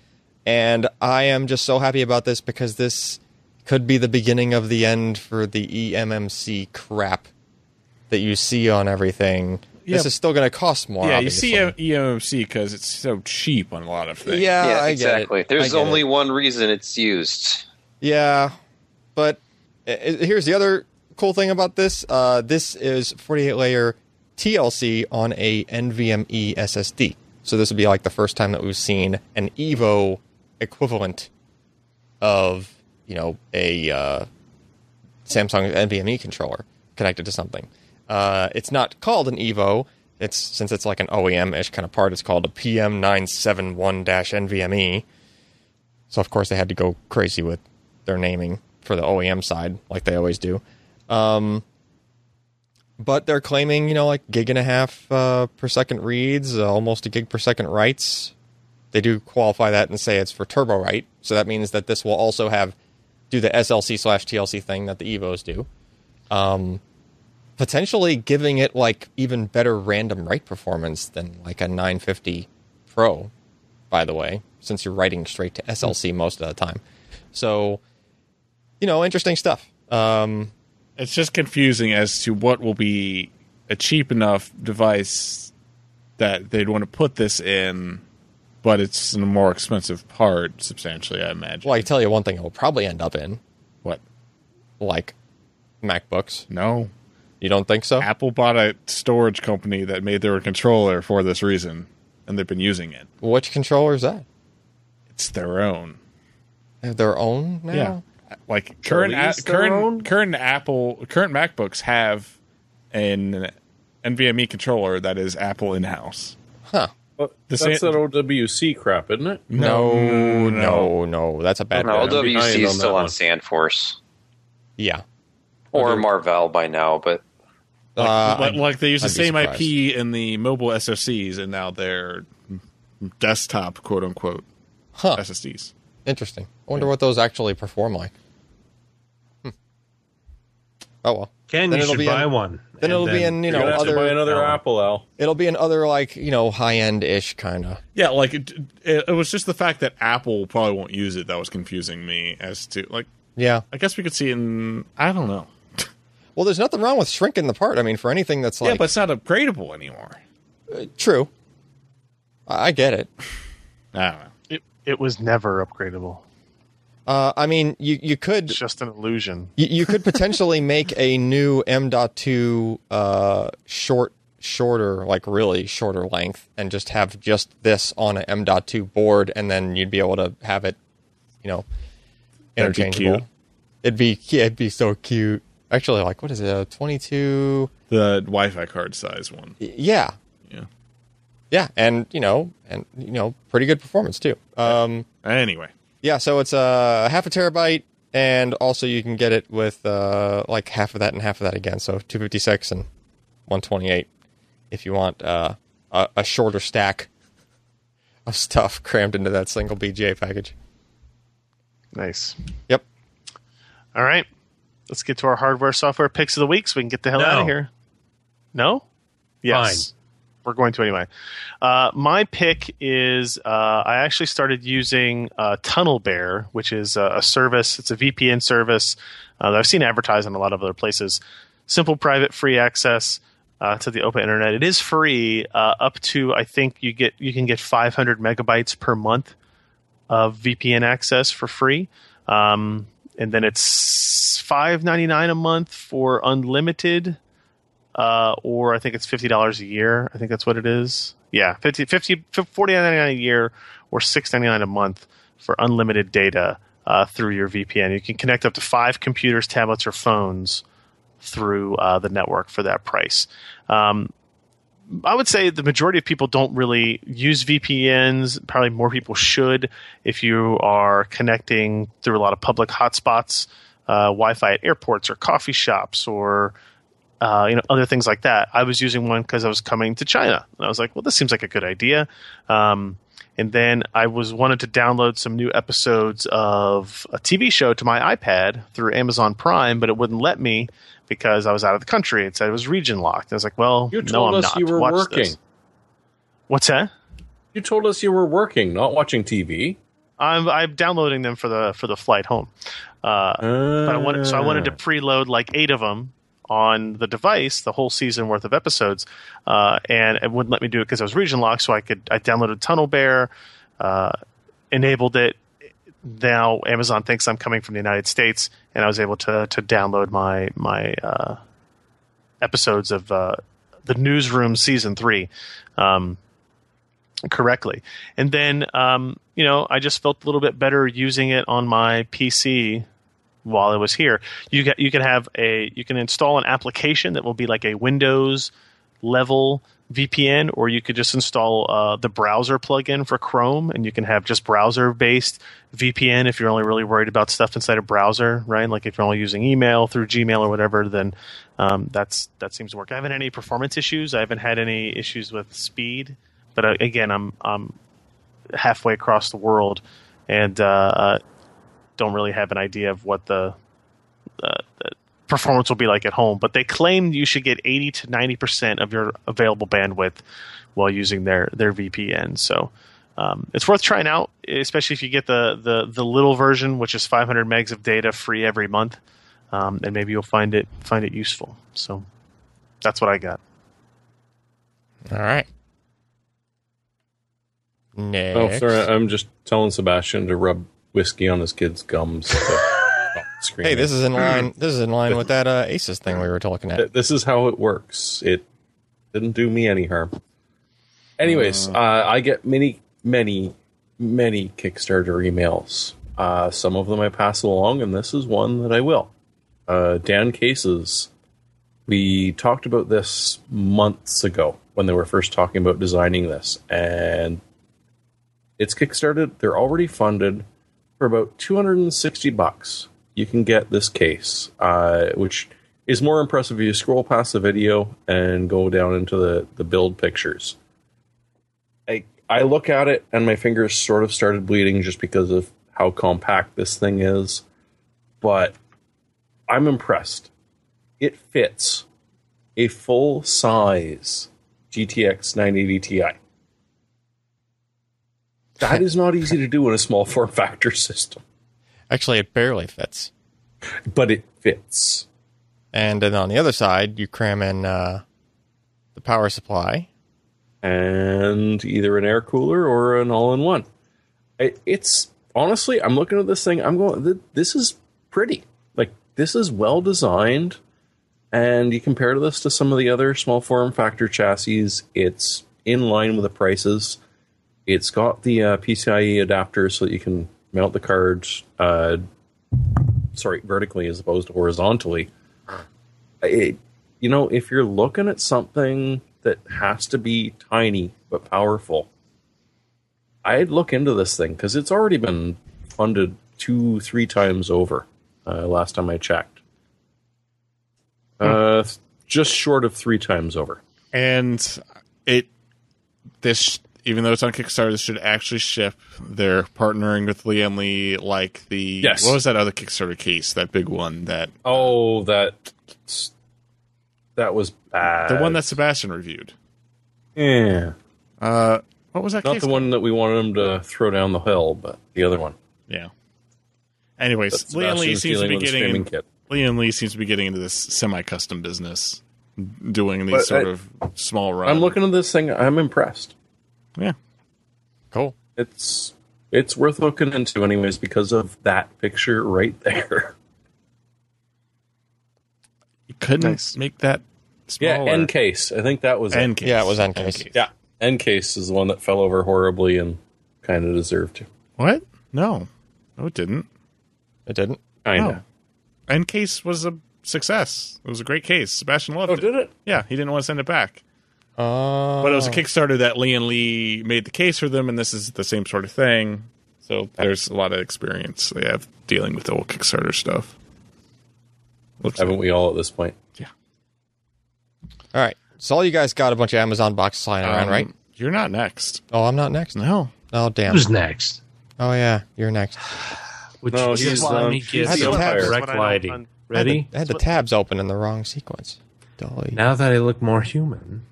And I am just so happy about this because this could be the beginning of the end for the eMMC crap that you see on everything. Yeah. This is still going to cost more. Yeah, obviously. You see eMMC because it's so cheap on a lot of things. Yeah, exactly. I get it. There's only one reason it's used. Yeah, but here's the other cool thing about this. This is 48-layer TLC on a NVMe SSD. So this would be like the first time that we've seen an Evo equivalent of, you know, a Samsung NVMe controller connected to something. It's not called an Evo. It's, since it's like an OEM-ish kind of part, it's called a PM971-NVMe. So, of course, they had to go crazy with their naming for the OEM side, like they always do. But they're claiming, you know, like 1.5 gigs per second reads, almost 1 gig per second writes. They do qualify that and say it's for turbo write. So that means that this will also have do the SLC/TLC thing that the Evos do. Potentially giving it like even better random write performance than like a 950 Pro, by the way, since you're writing straight to SLC most of the time. So, you know, interesting stuff. It's just confusing as to what will be a cheap enough device that they'd want to put this in, but it's in a more expensive part, substantially, I imagine. Well, I tell you one thing it will probably end up in. What? Like MacBooks. No. You don't think so? Apple bought a storage company that made their controller for this reason, and they've been using it. Which controller is that? It's their own. They have their own now? Yeah. Like current MacBooks have an NVMe controller that is Apple in-house. Huh. Well, that's that OWC crap, isn't it? No. That's a bad one. OWC is still on SandForce. Yeah. Or Marvell by now, but... Like they use the same IP in the mobile SoCs, and now they're desktop, quote-unquote, SSDs. Interesting. I wonder what those actually perform like. Oh, well. Ken, then you should buy one. Then it'll be in, you know, other... buy another Apple, Al. It'll be in other, like, you know, high-end-ish kind of... Yeah, like, it was just the fact that Apple probably won't use it that was confusing me as to, like... Yeah. I guess we could see it in... I don't know. Well, there's nothing wrong with shrinking the part. I mean, for anything that's like... Yeah, but it's not upgradable anymore. True. I get it. I don't know. It was never upgradable. I mean, you could... It's just an illusion. You could potentially make a new M.2 shorter, like really shorter length, and just have just this on an M.2 board, and then you'd be able to have it, you know... interchangeable. It'd be so cute. Actually, like, what is it? 22. The Wi-Fi card size one. Yeah, and pretty good performance too. Anyway. Yeah, so it's 0.5 TB, and also you can get it with like half of that and half of that again. So 256 and 128, if you want a shorter stack of stuff crammed into that single BGA package. Nice. Yep. All right. Let's get to our hardware software picks of the week so we can get the hell out of here. No? Yes. Fine. We're going to anyway. My pick is I actually started using Tunnel Bear, which is a service. It's a VPN service that I've seen advertised in a lot of other places. Simple, private, free access to the open internet. It is free up to, I think, you can get 500 megabytes per month of VPN access for free, and then it's $5.99 a month for unlimited, or I think it's $50 a year. I think that's what it is. Yeah, $49.99 a year or $6.99 a month for unlimited data through your VPN. You can connect up to 5 computers, tablets, or phones through the network for that price. I would say the majority of people don't really use VPNs. Probably more people should if you are connecting through a lot of public hotspots, Wi-Fi at airports or coffee shops or other things like that. I was using one because I was coming to China, and I was like, well, this seems like a good idea. And then I wanted to download some new episodes of a TV show to my iPad through Amazon Prime, but it wouldn't let me because I was out of the country. It said it was region locked. I was like, well, no, I'm not. You told us you were working. This. What's that? You told us you were working, not watching TV. I'm downloading them for the flight home. But I wanted to preload like 8 of them on the device, the whole season worth of episodes, and it wouldn't let me do it because I was region locked. So I downloaded Tunnel Bear, enabled it. Now Amazon thinks I'm coming from the United States, and I was able to download my episodes of the Newsroom season 3 correctly. And then I just felt a little bit better using it on my PC. While I was here, you can install an application that will be like a Windows level VPN, or you could just install the browser plugin for Chrome, and you can have just browser based VPN if you're only really worried about stuff inside a browser, right? Like if you're only using email through Gmail or whatever, then that seems to work. I haven't had any performance issues. I haven't had any issues with speed, but again, I'm halfway across the world, and don't really have an idea of what the performance will be like at home, but they claim you should get 80 to 90% of your available bandwidth while using their VPN. So it's worth trying out, especially if you get the little version, which is 500 megs of data free every month, and maybe you'll find it useful. So that's what I got. All right. Next. Oh, sorry, I'm just telling Sebastian to rub whiskey on his kid's gums. So hey, this is in line. This is in line with that Asus thing we were talking about. This is how it works. It didn't do me any harm. Anyways, I get many Kickstarter emails. Some of them I pass along, and this is one that I will. Dan Cases. We talked about this months ago when they were first talking about designing this, and it's kickstarted. They're already funded. For about $260, you can get this case, which is more impressive if you scroll past the video and go down into the build pictures. I look at it and my fingers sort of started bleeding just because of how compact this thing is, but I'm impressed. It fits a full-size GTX 1080 Ti. That is not easy to do in a small form factor system. Actually, it barely fits. But it fits. And then on the other side, you cram in the power supply. And either an air cooler or an all-in-one. It's, honestly, I'm looking at this thing, I'm going, this is pretty. Like, this is well designed. And you compare this to some of the other small form factor chassis, it's in line with the prices. It's got the PCIe adapter so that you can mount the card vertically as opposed to horizontally. If you're looking at something that has to be tiny but powerful, I'd look into this thing because it's already been funded 2-3 times over last time I checked. Just short of 3 times over. And even though it's on Kickstarter, this should actually ship. They're partnering with Liam Lee, like the... Yes. What was that other Kickstarter case? That big one that... Oh, that was bad. The one that Sebastian reviewed. Yeah. What was that case? Not the one that we wanted him to throw down the hill, but the other one. Yeah. Anyways, Liam Lee seems to be getting into this semi-custom business, doing these sort of small runs. I'm looking at this thing. I'm impressed. Yeah, cool. It's worth looking into, anyways, because of that picture right there. You couldn't make that smaller. Yeah, end case. I think that was end case. Yeah, it was end case. Yeah, end case is the one that fell over horribly and kind of deserved to. What? No, it didn't. It didn't. I know. End case was a success. It was a great case. Sebastian loved it. Oh, did it? Yeah, he didn't want to send it back. Oh. But it was a Kickstarter that Liam Lee made the case for them, and this is the same sort of thing. So there's a lot of experience they have dealing with the old Kickstarter stuff. Haven't we all at this point? Yeah. All right. So all you guys got a bunch of Amazon boxes lying around, right? You're not next. Oh, I'm not next? No. Oh, damn. Who's next? Oh, yeah. You're next. Which no, he's the Ready? I had the tabs open in the wrong sequence. Dolly. Now that I look more human.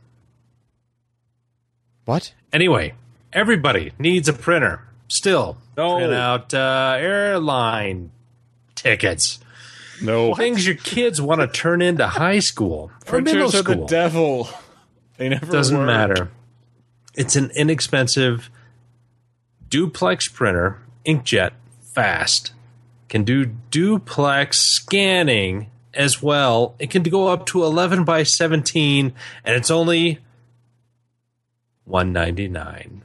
What? Anyway, everybody needs a printer. Still. No. Print out airline tickets. No. Things your kids want to turn into high school. Printers are the devil. They never work. Doesn't matter. It's an inexpensive duplex printer, inkjet, fast. Can do duplex scanning as well. It can go up to 11 by 17, and it's only $199.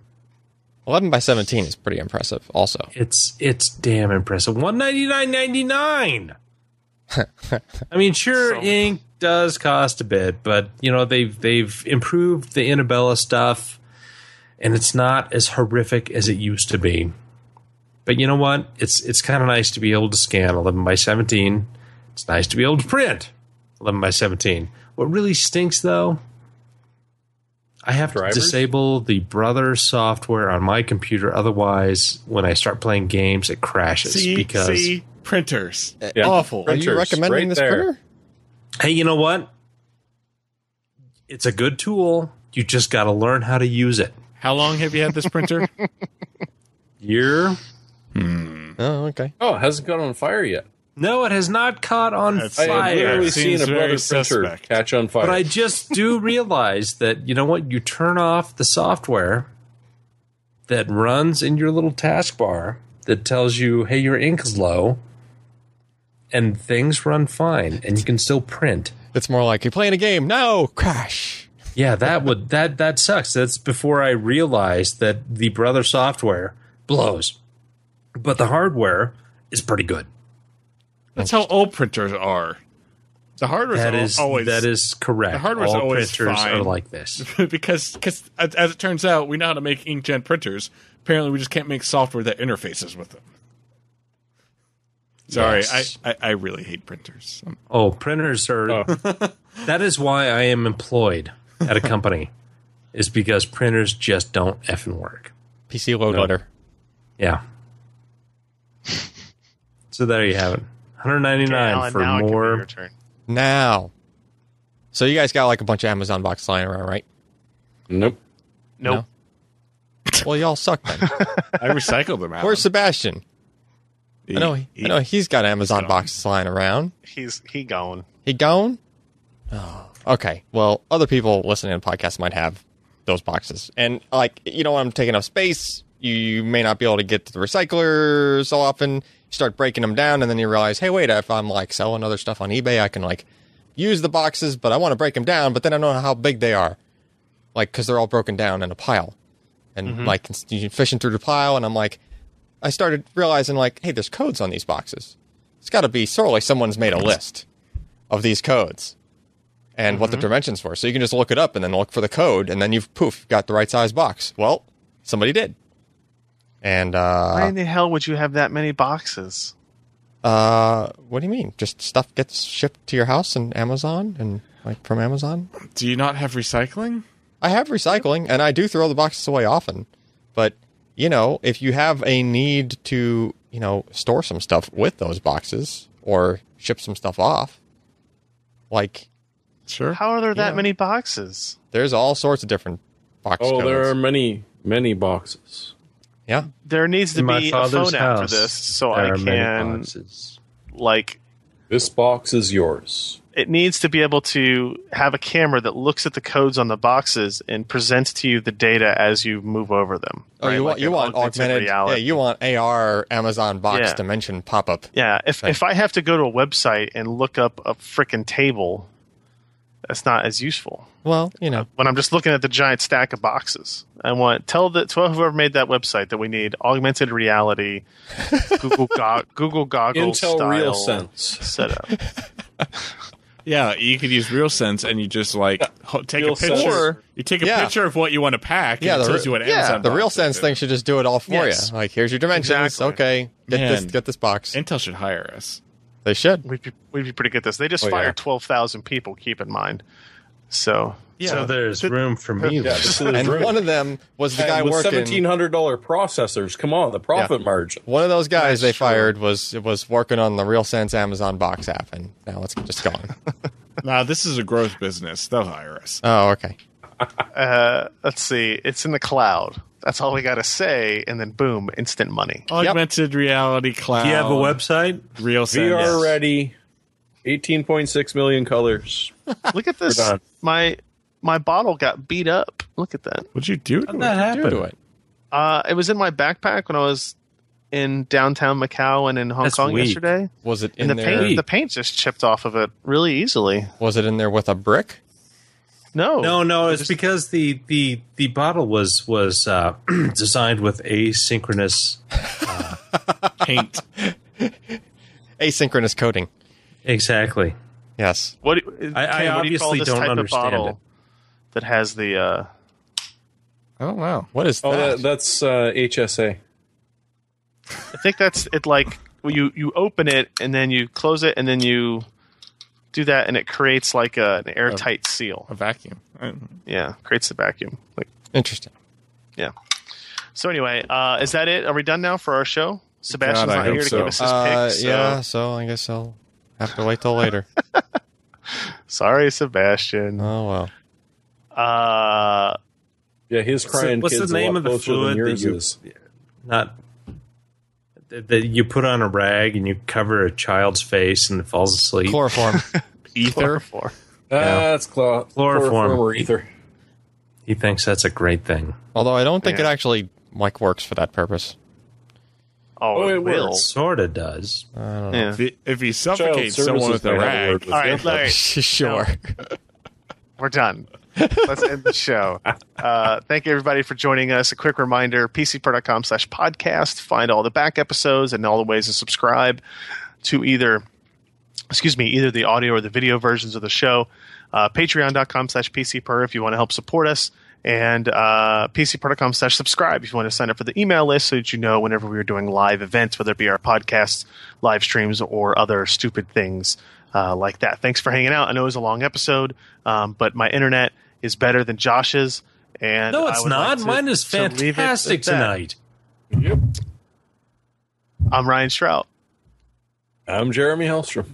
11 by 17 is pretty impressive also. It's damn impressive. $199.99. I mean, sure, so ink does cost a bit, but you know they've improved the Inabella stuff, and it's not as horrific as it used to be. But you know what? It's kind of nice to be able to scan 11 by 17. It's nice to be able to print 11 by 17. What really stinks, though, I have to disable the Brother software on my computer. Otherwise, when I start playing games, it crashes. Printers. Yeah. Awful. Printers. Are you recommending this printer? Hey, you know what? It's a good tool. You just got to learn how to use it. How long have you had this printer? Year. Oh, okay. Oh, it hasn't caught on fire yet. No, it has not caught on fire. I have literally seen a Brother printer catch on fire. But I just do realize that, you know what? You turn off the software that runs in your little taskbar that tells you, hey, your ink's low. And things run fine, and you can still print. It's more like you're playing a game. No, crash. Yeah, that sucks. That's before I realized that the Brother software blows, but the hardware is pretty good. That's how all printers are. The hardware is always correct. The hardware all always printers fine. Are like this because as it turns out, we know how to make inkjet printers. Apparently, we just can't make software that interfaces with them. Sorry, yes. I really hate printers. Oh, printers are... Oh. That is why I am employed at a company, is because printers just don't effing work. PC load letter. Yeah. So there you have it. $199 for more. Now. So you guys got like a bunch of Amazon boxes lying around, right? Nope. No? Well, y'all suck then. I recycled them out. Where's Sebastian? I know he's got Amazon boxes lying around. He gone. He gone? Oh, okay. Well, other people listening to podcasts might have those boxes. And, like, you know, I'm taking up space. You may not be able to get to the recycler so often. You start breaking them down, and then you realize, hey, wait, if I'm, like, selling other stuff on eBay, I can, like, use the boxes, but I want to break them down, but then I don't know how big they are. Like, because they're all broken down in a pile. And, like, you're fishing through the pile, and I'm like, I started realizing, like, hey, there's codes on these boxes. It's got to be surely someone's made a list of these codes and what the dimensions were. So you can just look it up and then look for the code, and then you've, poof, got the right size box. Well, somebody did. And why in the hell would you have that many boxes? What do you mean? Just stuff gets shipped to your house and Amazon and, like, from Amazon? Do you not have recycling? I have recycling, and I do throw the boxes away often, but... You know, if you have a need to, you know, store some stuff with those boxes or ship some stuff off, like... Sure. How are there that many boxes? There's all sorts of different boxes. Oh, codes. There are many, many boxes. Yeah. There needs to be a phone app for this so I can, like... This box is yours. It needs to be able to have a camera that looks at the codes on the boxes and presents to you the data as you move over them. Oh, right? You want augmented reality. Yeah, you want AR Amazon box dimension pop-up. Yeah, if I have to go to a website and look up a frickin' table, that's not as useful. Well, you know. When I'm just looking at the giant stack of boxes, I want tell whoever made that website that we need augmented reality, Google goggles Intel style RealSense setup. Yeah, you could use RealSense and you just like take a picture. Or, you take a picture of what you want to pack. And it tells you what Amazon the RealSense thing should just do it all for you. Like, here's your dimensions. Exactly. Okay, get this box. Intel should hire us. They should. We'd be pretty good at this. They just fired 12,000 people. Keep in mind. So yeah, so there's room for me. Yeah, so and room. One of them was the guy with working $1,700 processors. Come on, the profit margin. One of those guys fired was working on the RealSense Amazon box app, and now it's just gone. Now this is a growth business. They'll hire us. Oh, okay. Let's see. It's in the cloud. That's all we got to say, and then boom, instant money. Augmented reality cloud. Do you have a website? RealSense. VR ready. 18.6 million colors. Look at this. My bottle got beat up. Look at that. What'd you do to it? What happened to it? It was in my backpack when I was in downtown Macau and in Hong Kong yesterday. Was it in there? The paint just chipped off of it really easily. Was it in there with a brick? No. It's because the bottle was designed with asynchronous paint. Asynchronous coating. Exactly. Yes. I obviously don't understand it. That has the. Oh wow! What is that? That's HSA. I think that's it. Like you open it and then you close it and then you do that and it creates like an airtight seal, a vacuum. Yeah, creates a vacuum. Like interesting. Yeah. So anyway, is that it? Are we done now for our show? Sebastian's not here to give us his pick. So. Yeah. So I guess I'll have to wait till later. Sorry, Sebastian. Oh well. Yeah, his crying kids. What's the name of the fluid that you put on a rag and you cover a child's face and it falls asleep? Chloroform, ether. Chloroform. That's chloroform or ether. He thinks that's a great thing. Although I don't think it actually works for that purpose. Oh, it will. It sort of does. I don't know. If he suffocates someone with a rag. All right, sure. We're done. Let's end the show. Thank you, everybody, for joining us. A quick reminder, pcpro.com/podcast. Find all the back episodes and all the ways to subscribe to either the audio or the video versions of the show. Patreon.com/pcpro if you want to help support us. And pcpro.com/subscribe if you want to sign up for the email list so that you know whenever we are doing live events, whether it be our podcasts, live streams, or other stupid things like that. Thanks for hanging out. I know it was a long episode, but my internet is better than Josh's. And no, it's not. Mine is fantastic tonight. Yep. I'm Ryan Strout. I'm Jeremy Hellstrom.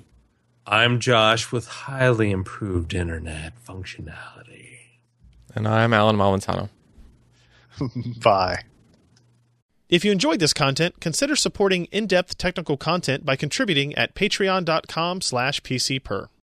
I'm Josh with highly improved internet functionality. And I'm Alan Malentano. Bye. If you enjoyed this content, consider supporting in-depth technical content by contributing at patreon.com/pcper.